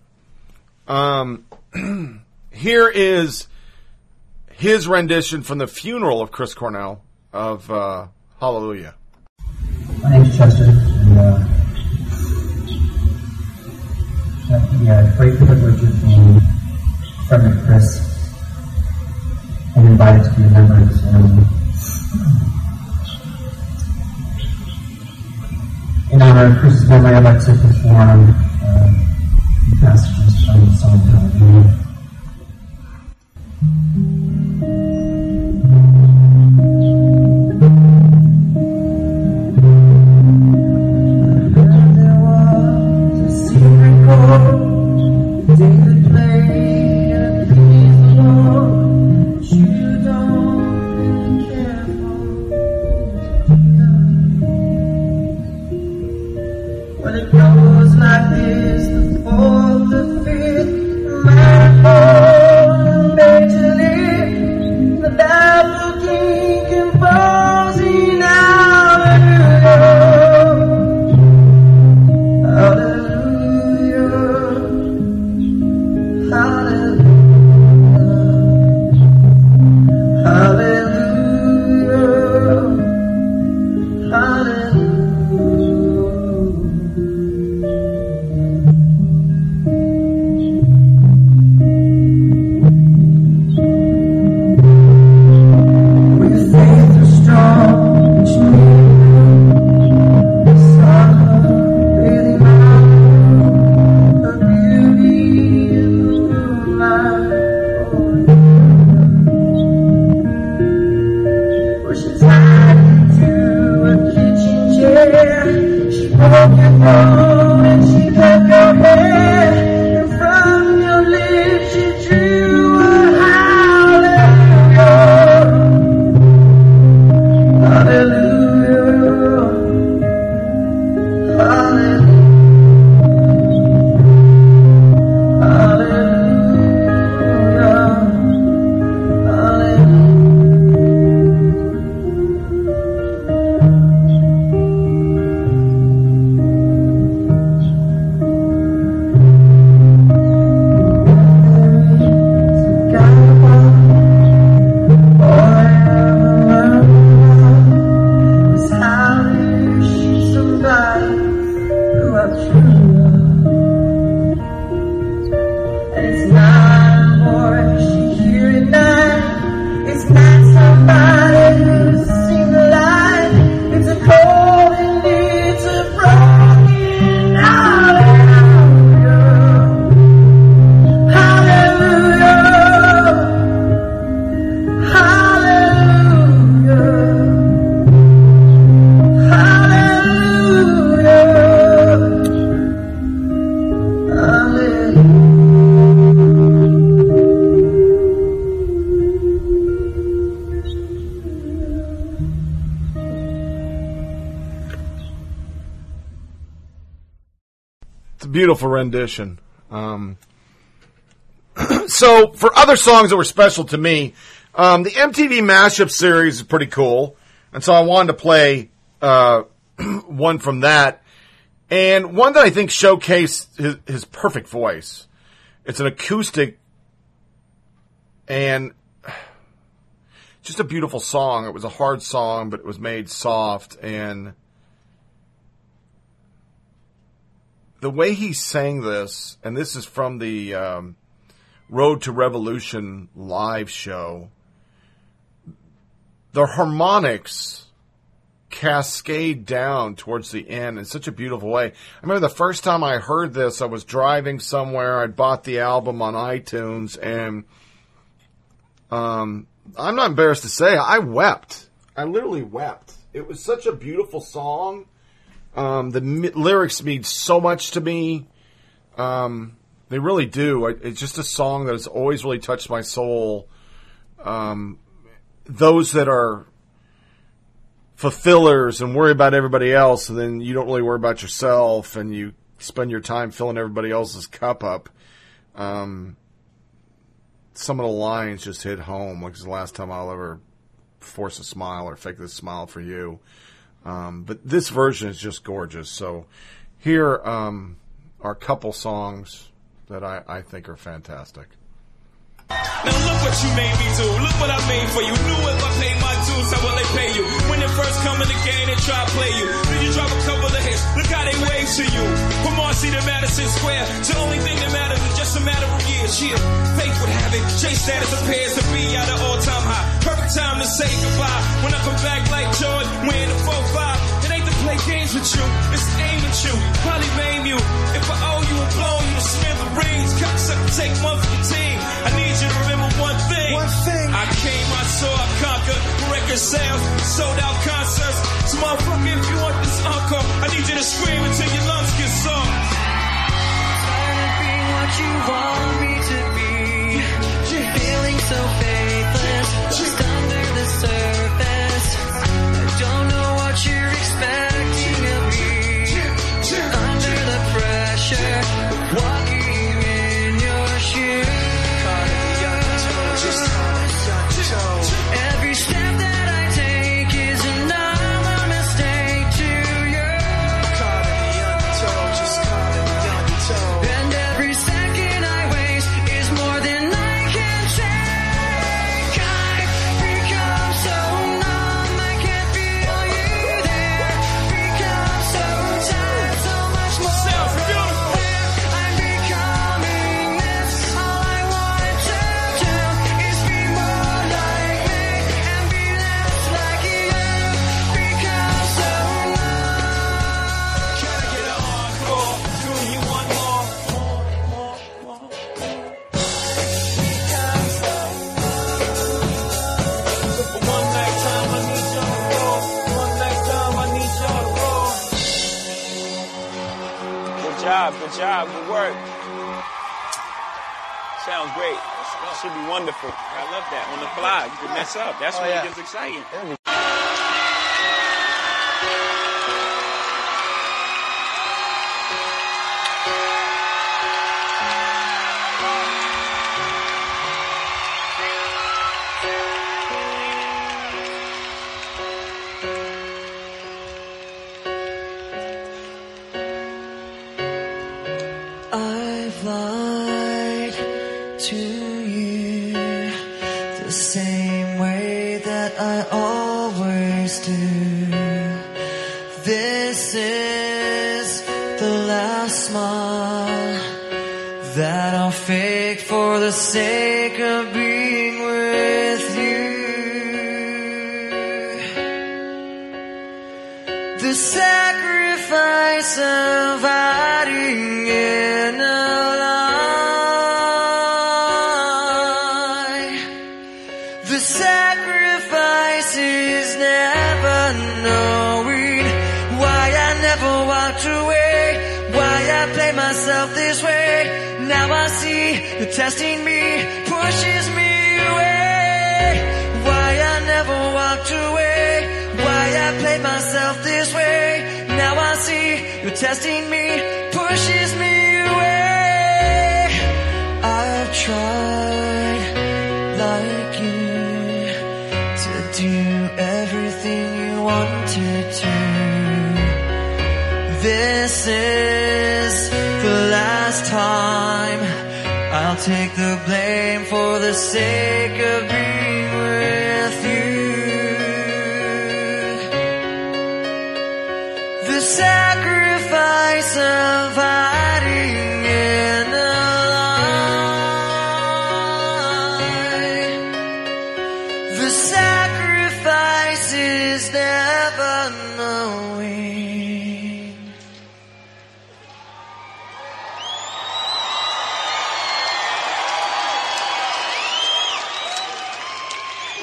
here is his rendition from the funeral of Chris Cornell of Hallelujah. My name's Chester. I have the great privilege of being friend of Chris and invited to be a member of his family. In honor of Chris's memory, I'd like to perform the passages from the song Hallelujah. She broke your phone and she cut your hair in front. beautiful rendition. So, for other songs that were special to me, the MTV Mashup series is pretty cool. And so I wanted to play one from that. And one that I think showcased his perfect voice. It's an acoustic and just a beautiful song. It was a hard song, but it was made soft. And the way he sang this, and this is from the Road to Revolution live show, the harmonics cascade down towards the end in such a beautiful way. I remember the first time I heard this, I was driving somewhere. I bought the album on iTunes, and I'm not embarrassed to say I wept. I literally wept. It was such a beautiful song. The lyrics mean so much to me. They really do. It's just a song that has always really touched my soul. Those that are fulfillers and worry about everybody else, and then you don't really worry about yourself, and you spend your time filling everybody else's cup up. Some of the lines just hit home. Like, it's the last time I'll ever force a smile or fake this smile for you. But this version is just gorgeous. So here are a couple songs that I think are fantastic. Now look what you made me do, look what I made for you. Knew if I paid my dues, how will they pay you? When they first come in the game, they try to play you. Then you drop a couple of hits, look how they wave to you. From Marcy to Madison Square, the only thing that matters is just a matter of years. Yeah, fate would have it, J status appears to be at an all-time high. Perfect time to say goodbye. When I come back like George, wearing the 4-5. It ain't to play games with you, it's to aim at you. Probably maim you, if I owe you and blow you to smear the rings. Cocksucker, take one for the team. I need you to remember one thing. I came, I saw, I conquered. Record sales, sold out concerts. So motherfucker, if you want this encore, I need you to scream until your lungs get soft. Tired of being what you want me to be. You're feeling so faithless, just under the surface. I don't know what you're expecting of me. Under the pressure, walking in your shoes. Every step that I take is another mistake to yours. Caught in the undertow, just caught in the undertow. And every second I waste is more than I can take. I've become so numb, I can't feel you there. Become so tired, so much more unfair. I'm becoming this. All I want to do is be more. Good job, good work. Sounds great. Should be wonderful. I love that. On the fly, you can mess up. That's when it gets exciting. Testing me pushes me away. Why I never walked away. Why I played myself this way. Now I see you're testing me pushes me away. to do everything you want to do. This is the last time. I'll take the blame for the sake of being with you. The sacrifice of hiding in the light. The sacrifice is never knowing.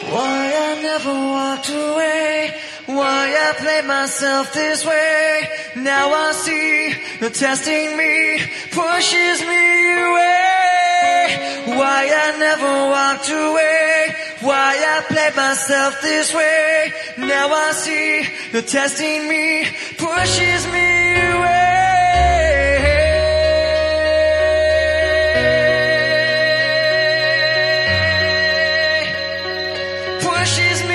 Why I never walked away. Why I played myself this way. Now I see the testing me pushes me away. Why I never walked away. Why I played myself this way. Now I see the testing me pushes me away. Pushes me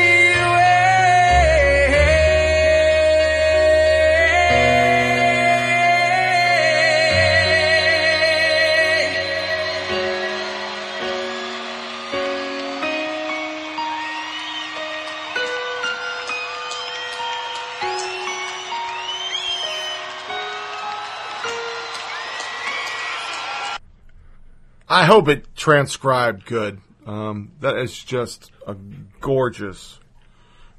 I hope it transcribed good. That is just a gorgeous,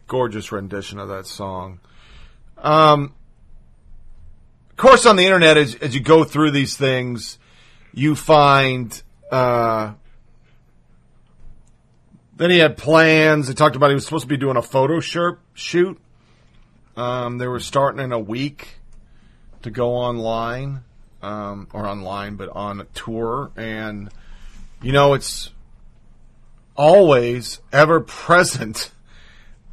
gorgeous rendition of that song. Of course, on the internet, as you go through these things, you find... then he had plans. He talked about he was supposed to be doing a photo shoot. They were starting in a week to go online. Or online, but on a tour. And, you know, it's always ever present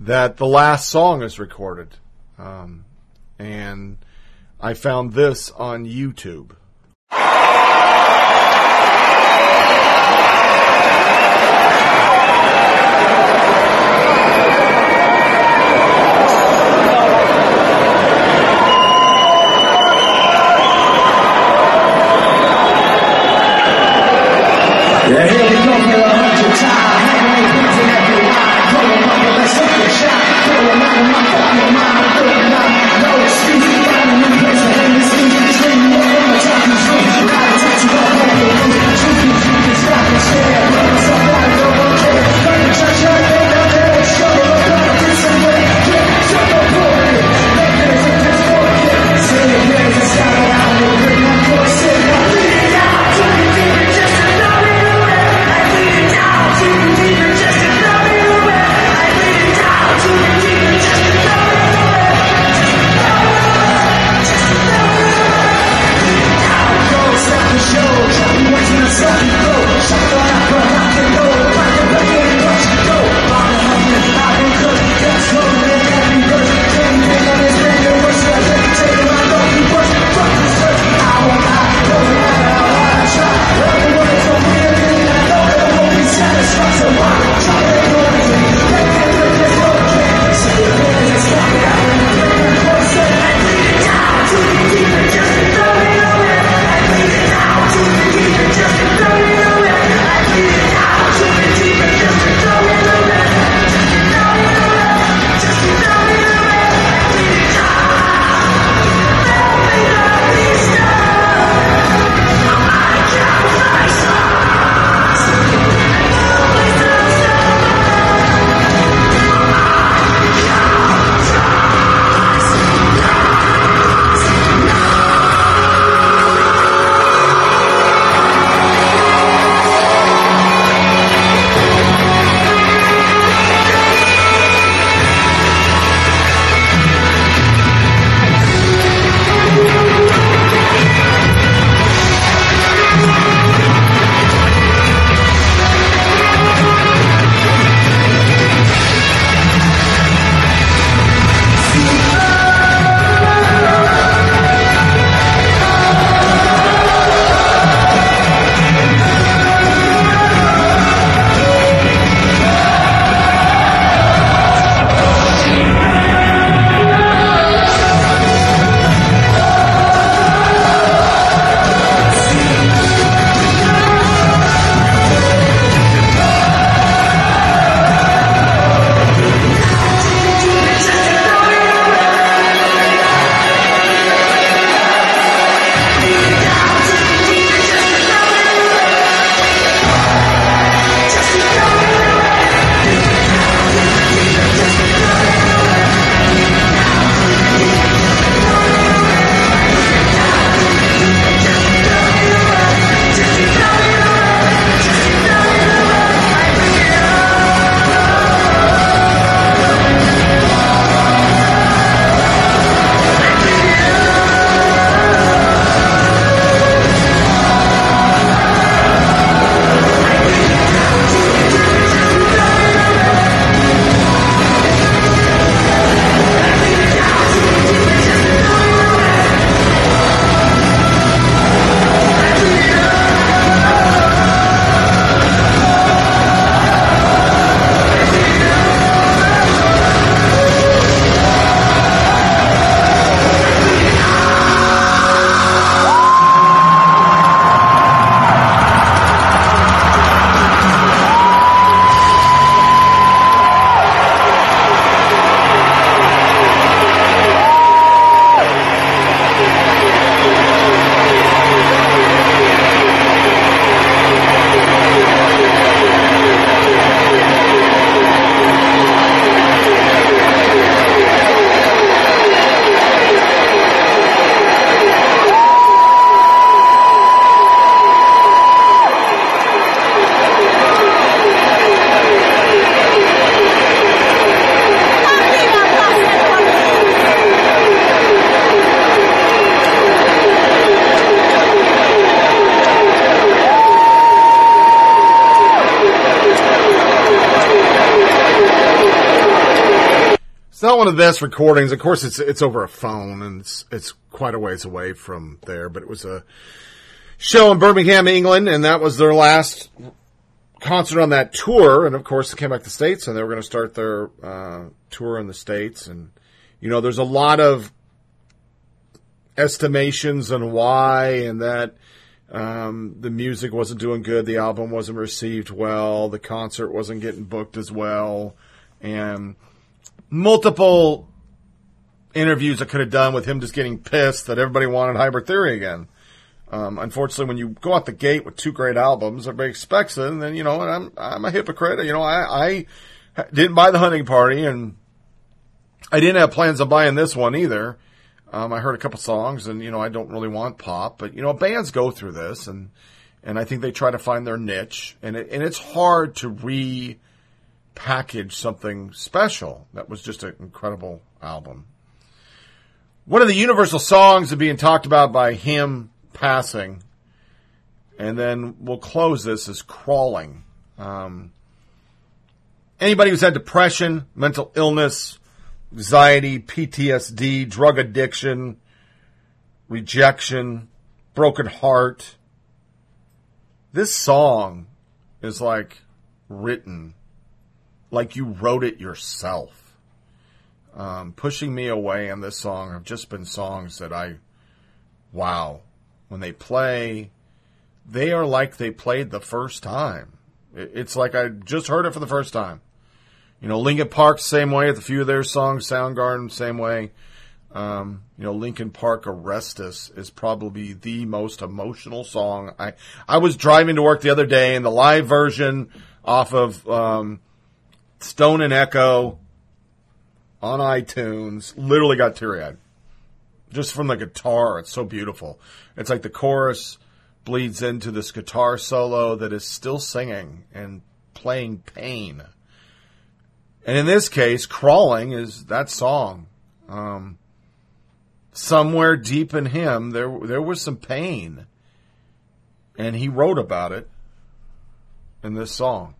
that the last song is recorded. And I found this on YouTube. It's not one of the best recordings. Of course, it's over a phone, and it's quite a ways away from there. But it was a show in Birmingham, England, and that was their last concert on that tour. And, of course, they came back to the States, and they were going to start their tour in the States. And, you know, there's a lot of estimations on why and that. The music wasn't doing good. The album wasn't received well. The concert wasn't getting booked as well. And multiple interviews I could have done with him just getting pissed that everybody wanted Hybrid Theory again. Unfortunately, when you go out the gate with two great albums, everybody expects it. And then, you know, and I'm a hypocrite. You know, I didn't buy The Hunting Party, and I didn't have plans on buying this one either. I heard a couple songs, and, you know, I don't really want pop, but, you know, bands go through this, and I think they try to find their niche, and it's hard to repackage something special. That was just an incredible album. One of the universal songs that being talked about by him passing, and then we'll close this, is Crawling. Anybody who's had depression, mental illness, anxiety, PTSD, drug addiction, rejection, broken heart. This song is like written, like you wrote it yourself. Pushing Me Away and this song have just been songs that wow. When they play, they are like they played the first time. It's like I just heard it for the first time. You know, Linkin Park, same way with a few of their songs. Soundgarden, same way. You know, Linkin Park, Arrest Us is probably the most emotional song. I was driving to work the other day, and the live version off of Stone and Echo on iTunes literally got teary-eyed. Just from the guitar, it's so beautiful. It's like the chorus bleeds into this guitar solo that is still singing and playing pain. And in this case, Crawling is that song. Somewhere deep in him, there was some pain. And he wrote about it in this song.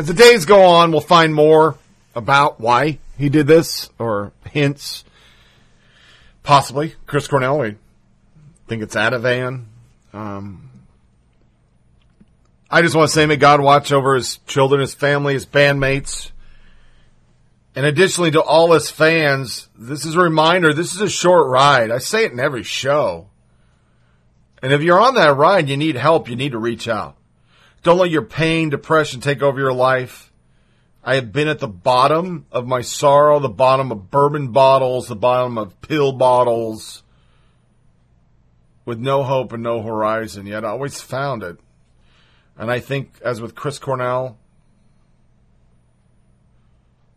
As the days go on, we'll find more about why he did this, or hints. Possibly Chris Cornell. I think it's Ativan. I just want to say, may God watch over his children, his family, his bandmates. And additionally to all his fans, this is a reminder, this is a short ride. I say it in every show. And if you're on that ride, you need help. You need to reach out. Don't let your pain, depression take over your life. I have been at the bottom of my sorrow, the bottom of bourbon bottles, the bottom of pill bottles, with no hope and no horizon, yet I always found it. And I think, as with Chris Cornell,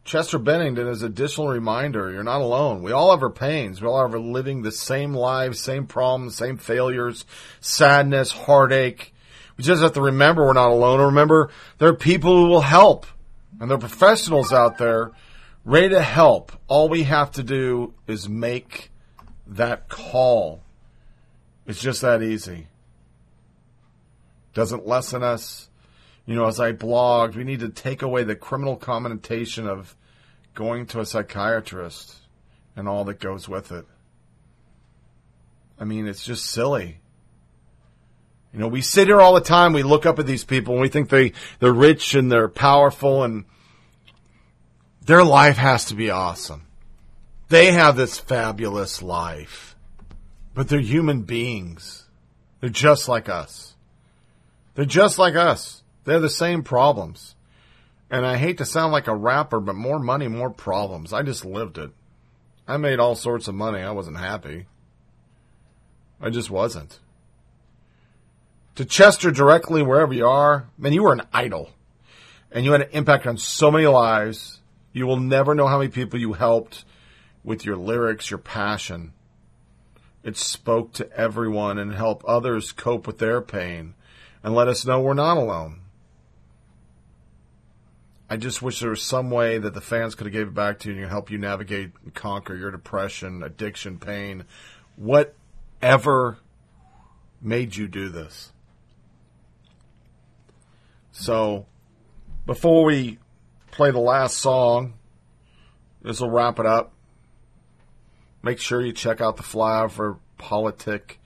Chester Bennington is an additional reminder. You're not alone. We all have our pains. We all are living the same lives, same problems, same failures, sadness, heartache. We just have to remember we're not alone. And remember, there are people who will help. And there are professionals out there ready to help. All we have to do is make that call. It's just that easy. Doesn't lessen us. You know, as I blogged, we need to take away the criminal connotation of going to a psychiatrist and all that goes with it. I mean, it's just silly. You know, we sit here all the time, we look up at these people, and we think they're rich and they're powerful, and their life has to be awesome. They have this fabulous life. But they're human beings. They're just like us. They're just like us. They're the same problems. And I hate to sound like a rapper, but more money, more problems. I just lived it. I made all sorts of money. I wasn't happy. I just wasn't. To Chester directly, wherever you are, man, you were an idol. And you had an impact on so many lives. You will never know how many people you helped with your lyrics, your passion. It spoke to everyone and helped others cope with their pain. And let us know we're not alone. I just wish there was some way that the fans could have gave it back to you and help you navigate and conquer your depression, addiction, pain, whatever made you do this. So, before we play the last song, this will wrap it up. Make sure you check out the Fly for Politic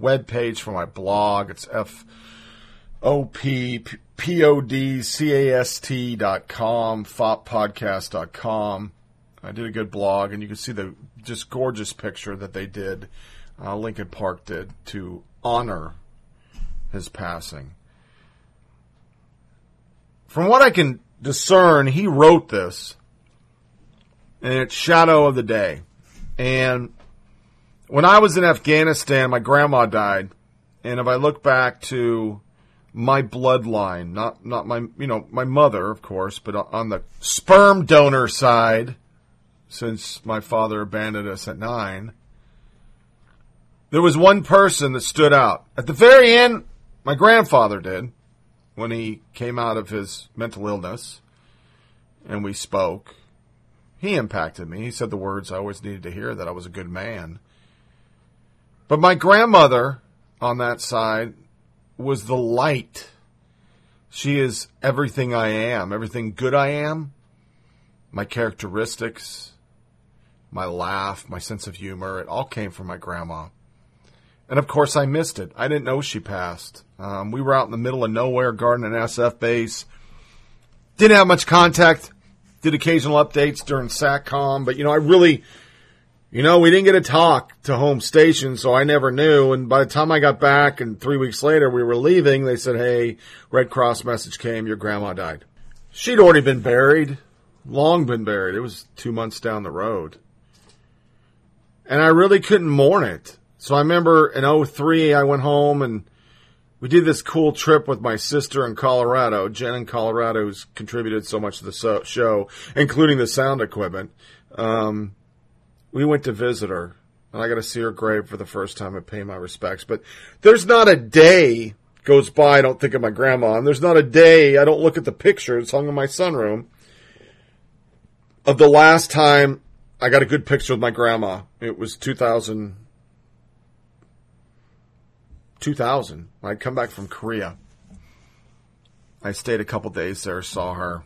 webpage for my blog. It's FOPPODCAST.com, foppodcast.com. I did a good blog, and you can see the just gorgeous picture that they did, Linkin Park did, to honor his passing. From what I can discern, he wrote this, and it's Shadow of the Day. And when I was in Afghanistan, my grandma died, and if I look back to my bloodline, not my, you know, my mother, of course, but on the sperm donor side, since my father abandoned us at 9, there was one person that stood out. At the very end, my grandfather did, when he came out of his mental illness, and we spoke. He impacted me. He said the words I always needed to hear, that I was a good man. But my grandmother, on that side, was the light. She is everything I am, everything good I am, my characteristics, my laugh, my sense of humor. It all came from my grandma. And of course I missed it. I didn't know she passed. We were out in the middle of nowhere guarding an SF base. Didn't have much contact. Did occasional updates during SATCOM, but I really, we didn't get to talk to home station, so I never knew. And by the time I got back and 3 weeks later we were leaving, they said, hey, Red Cross message came, your grandma died. She'd already been buried, long been buried. It was 2 months down the road. And I really couldn't mourn it. So I remember in 2003, I went home and we did this cool trip with my sister in Colorado, Jen in Colorado, who's contributed so much to the show, including the sound equipment. We went to visit her, and I got to see her grave for the first time and pay my respects. But there's not a day goes by I don't think of my grandma, and there's not a day I don't look at the picture. It's hung in my sunroom of the last time I got a good picture with my grandma. It was 2000 when I'd come back from Korea. I stayed a couple days there, saw her.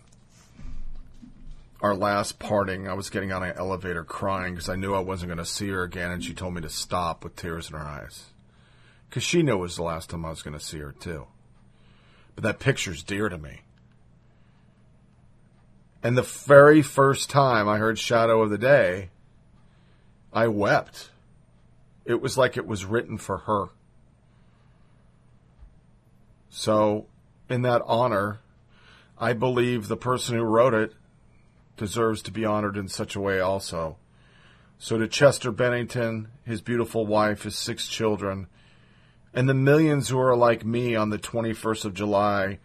Our last parting, I was getting on an elevator crying because I knew I wasn't going to see her again, and she told me to stop with tears in her eyes. Because she knew it was the last time I was going to see her, too. But that picture's dear to me. And the very first time I heard Shadow of the Day, I wept. It was like it was written for her. So, in that honor, I believe the person who wrote it deserves to be honored in such a way also. So to Chester Bennington, his beautiful wife, his 6 children, and the millions who are like me on the 21st of July,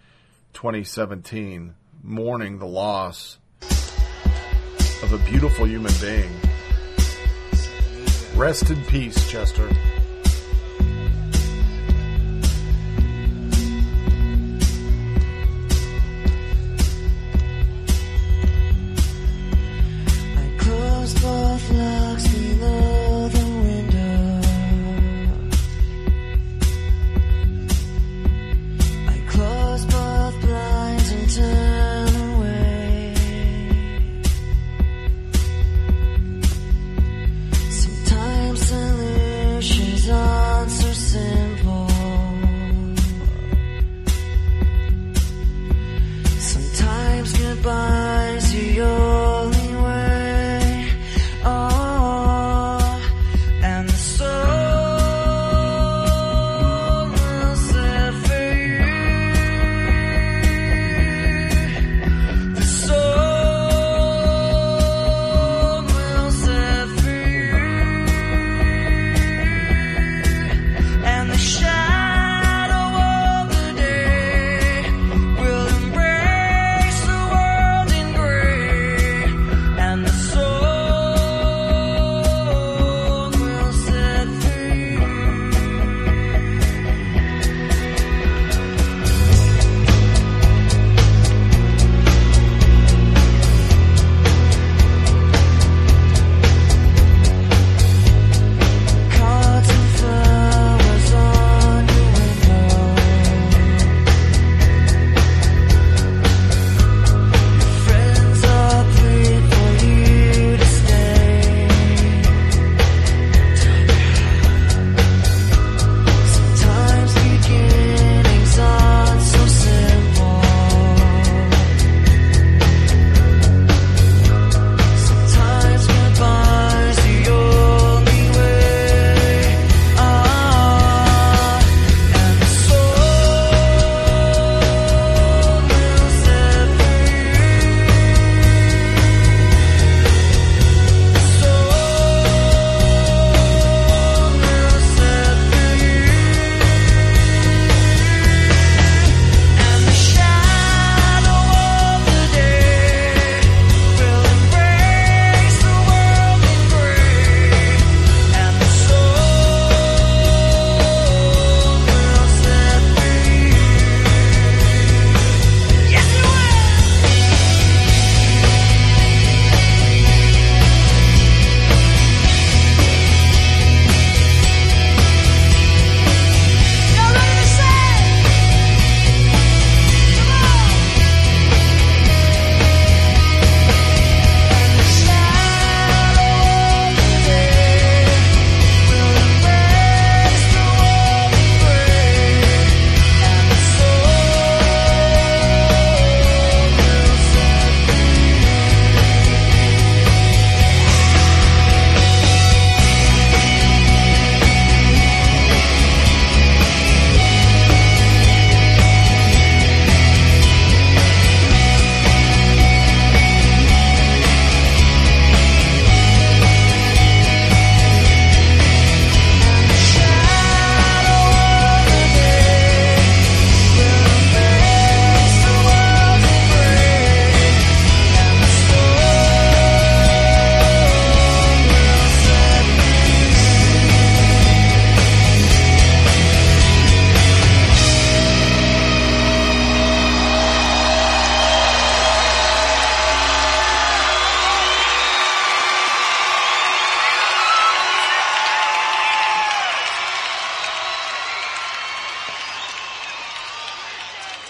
2017, mourning the loss of a beautiful human being. Rest in peace, Chester.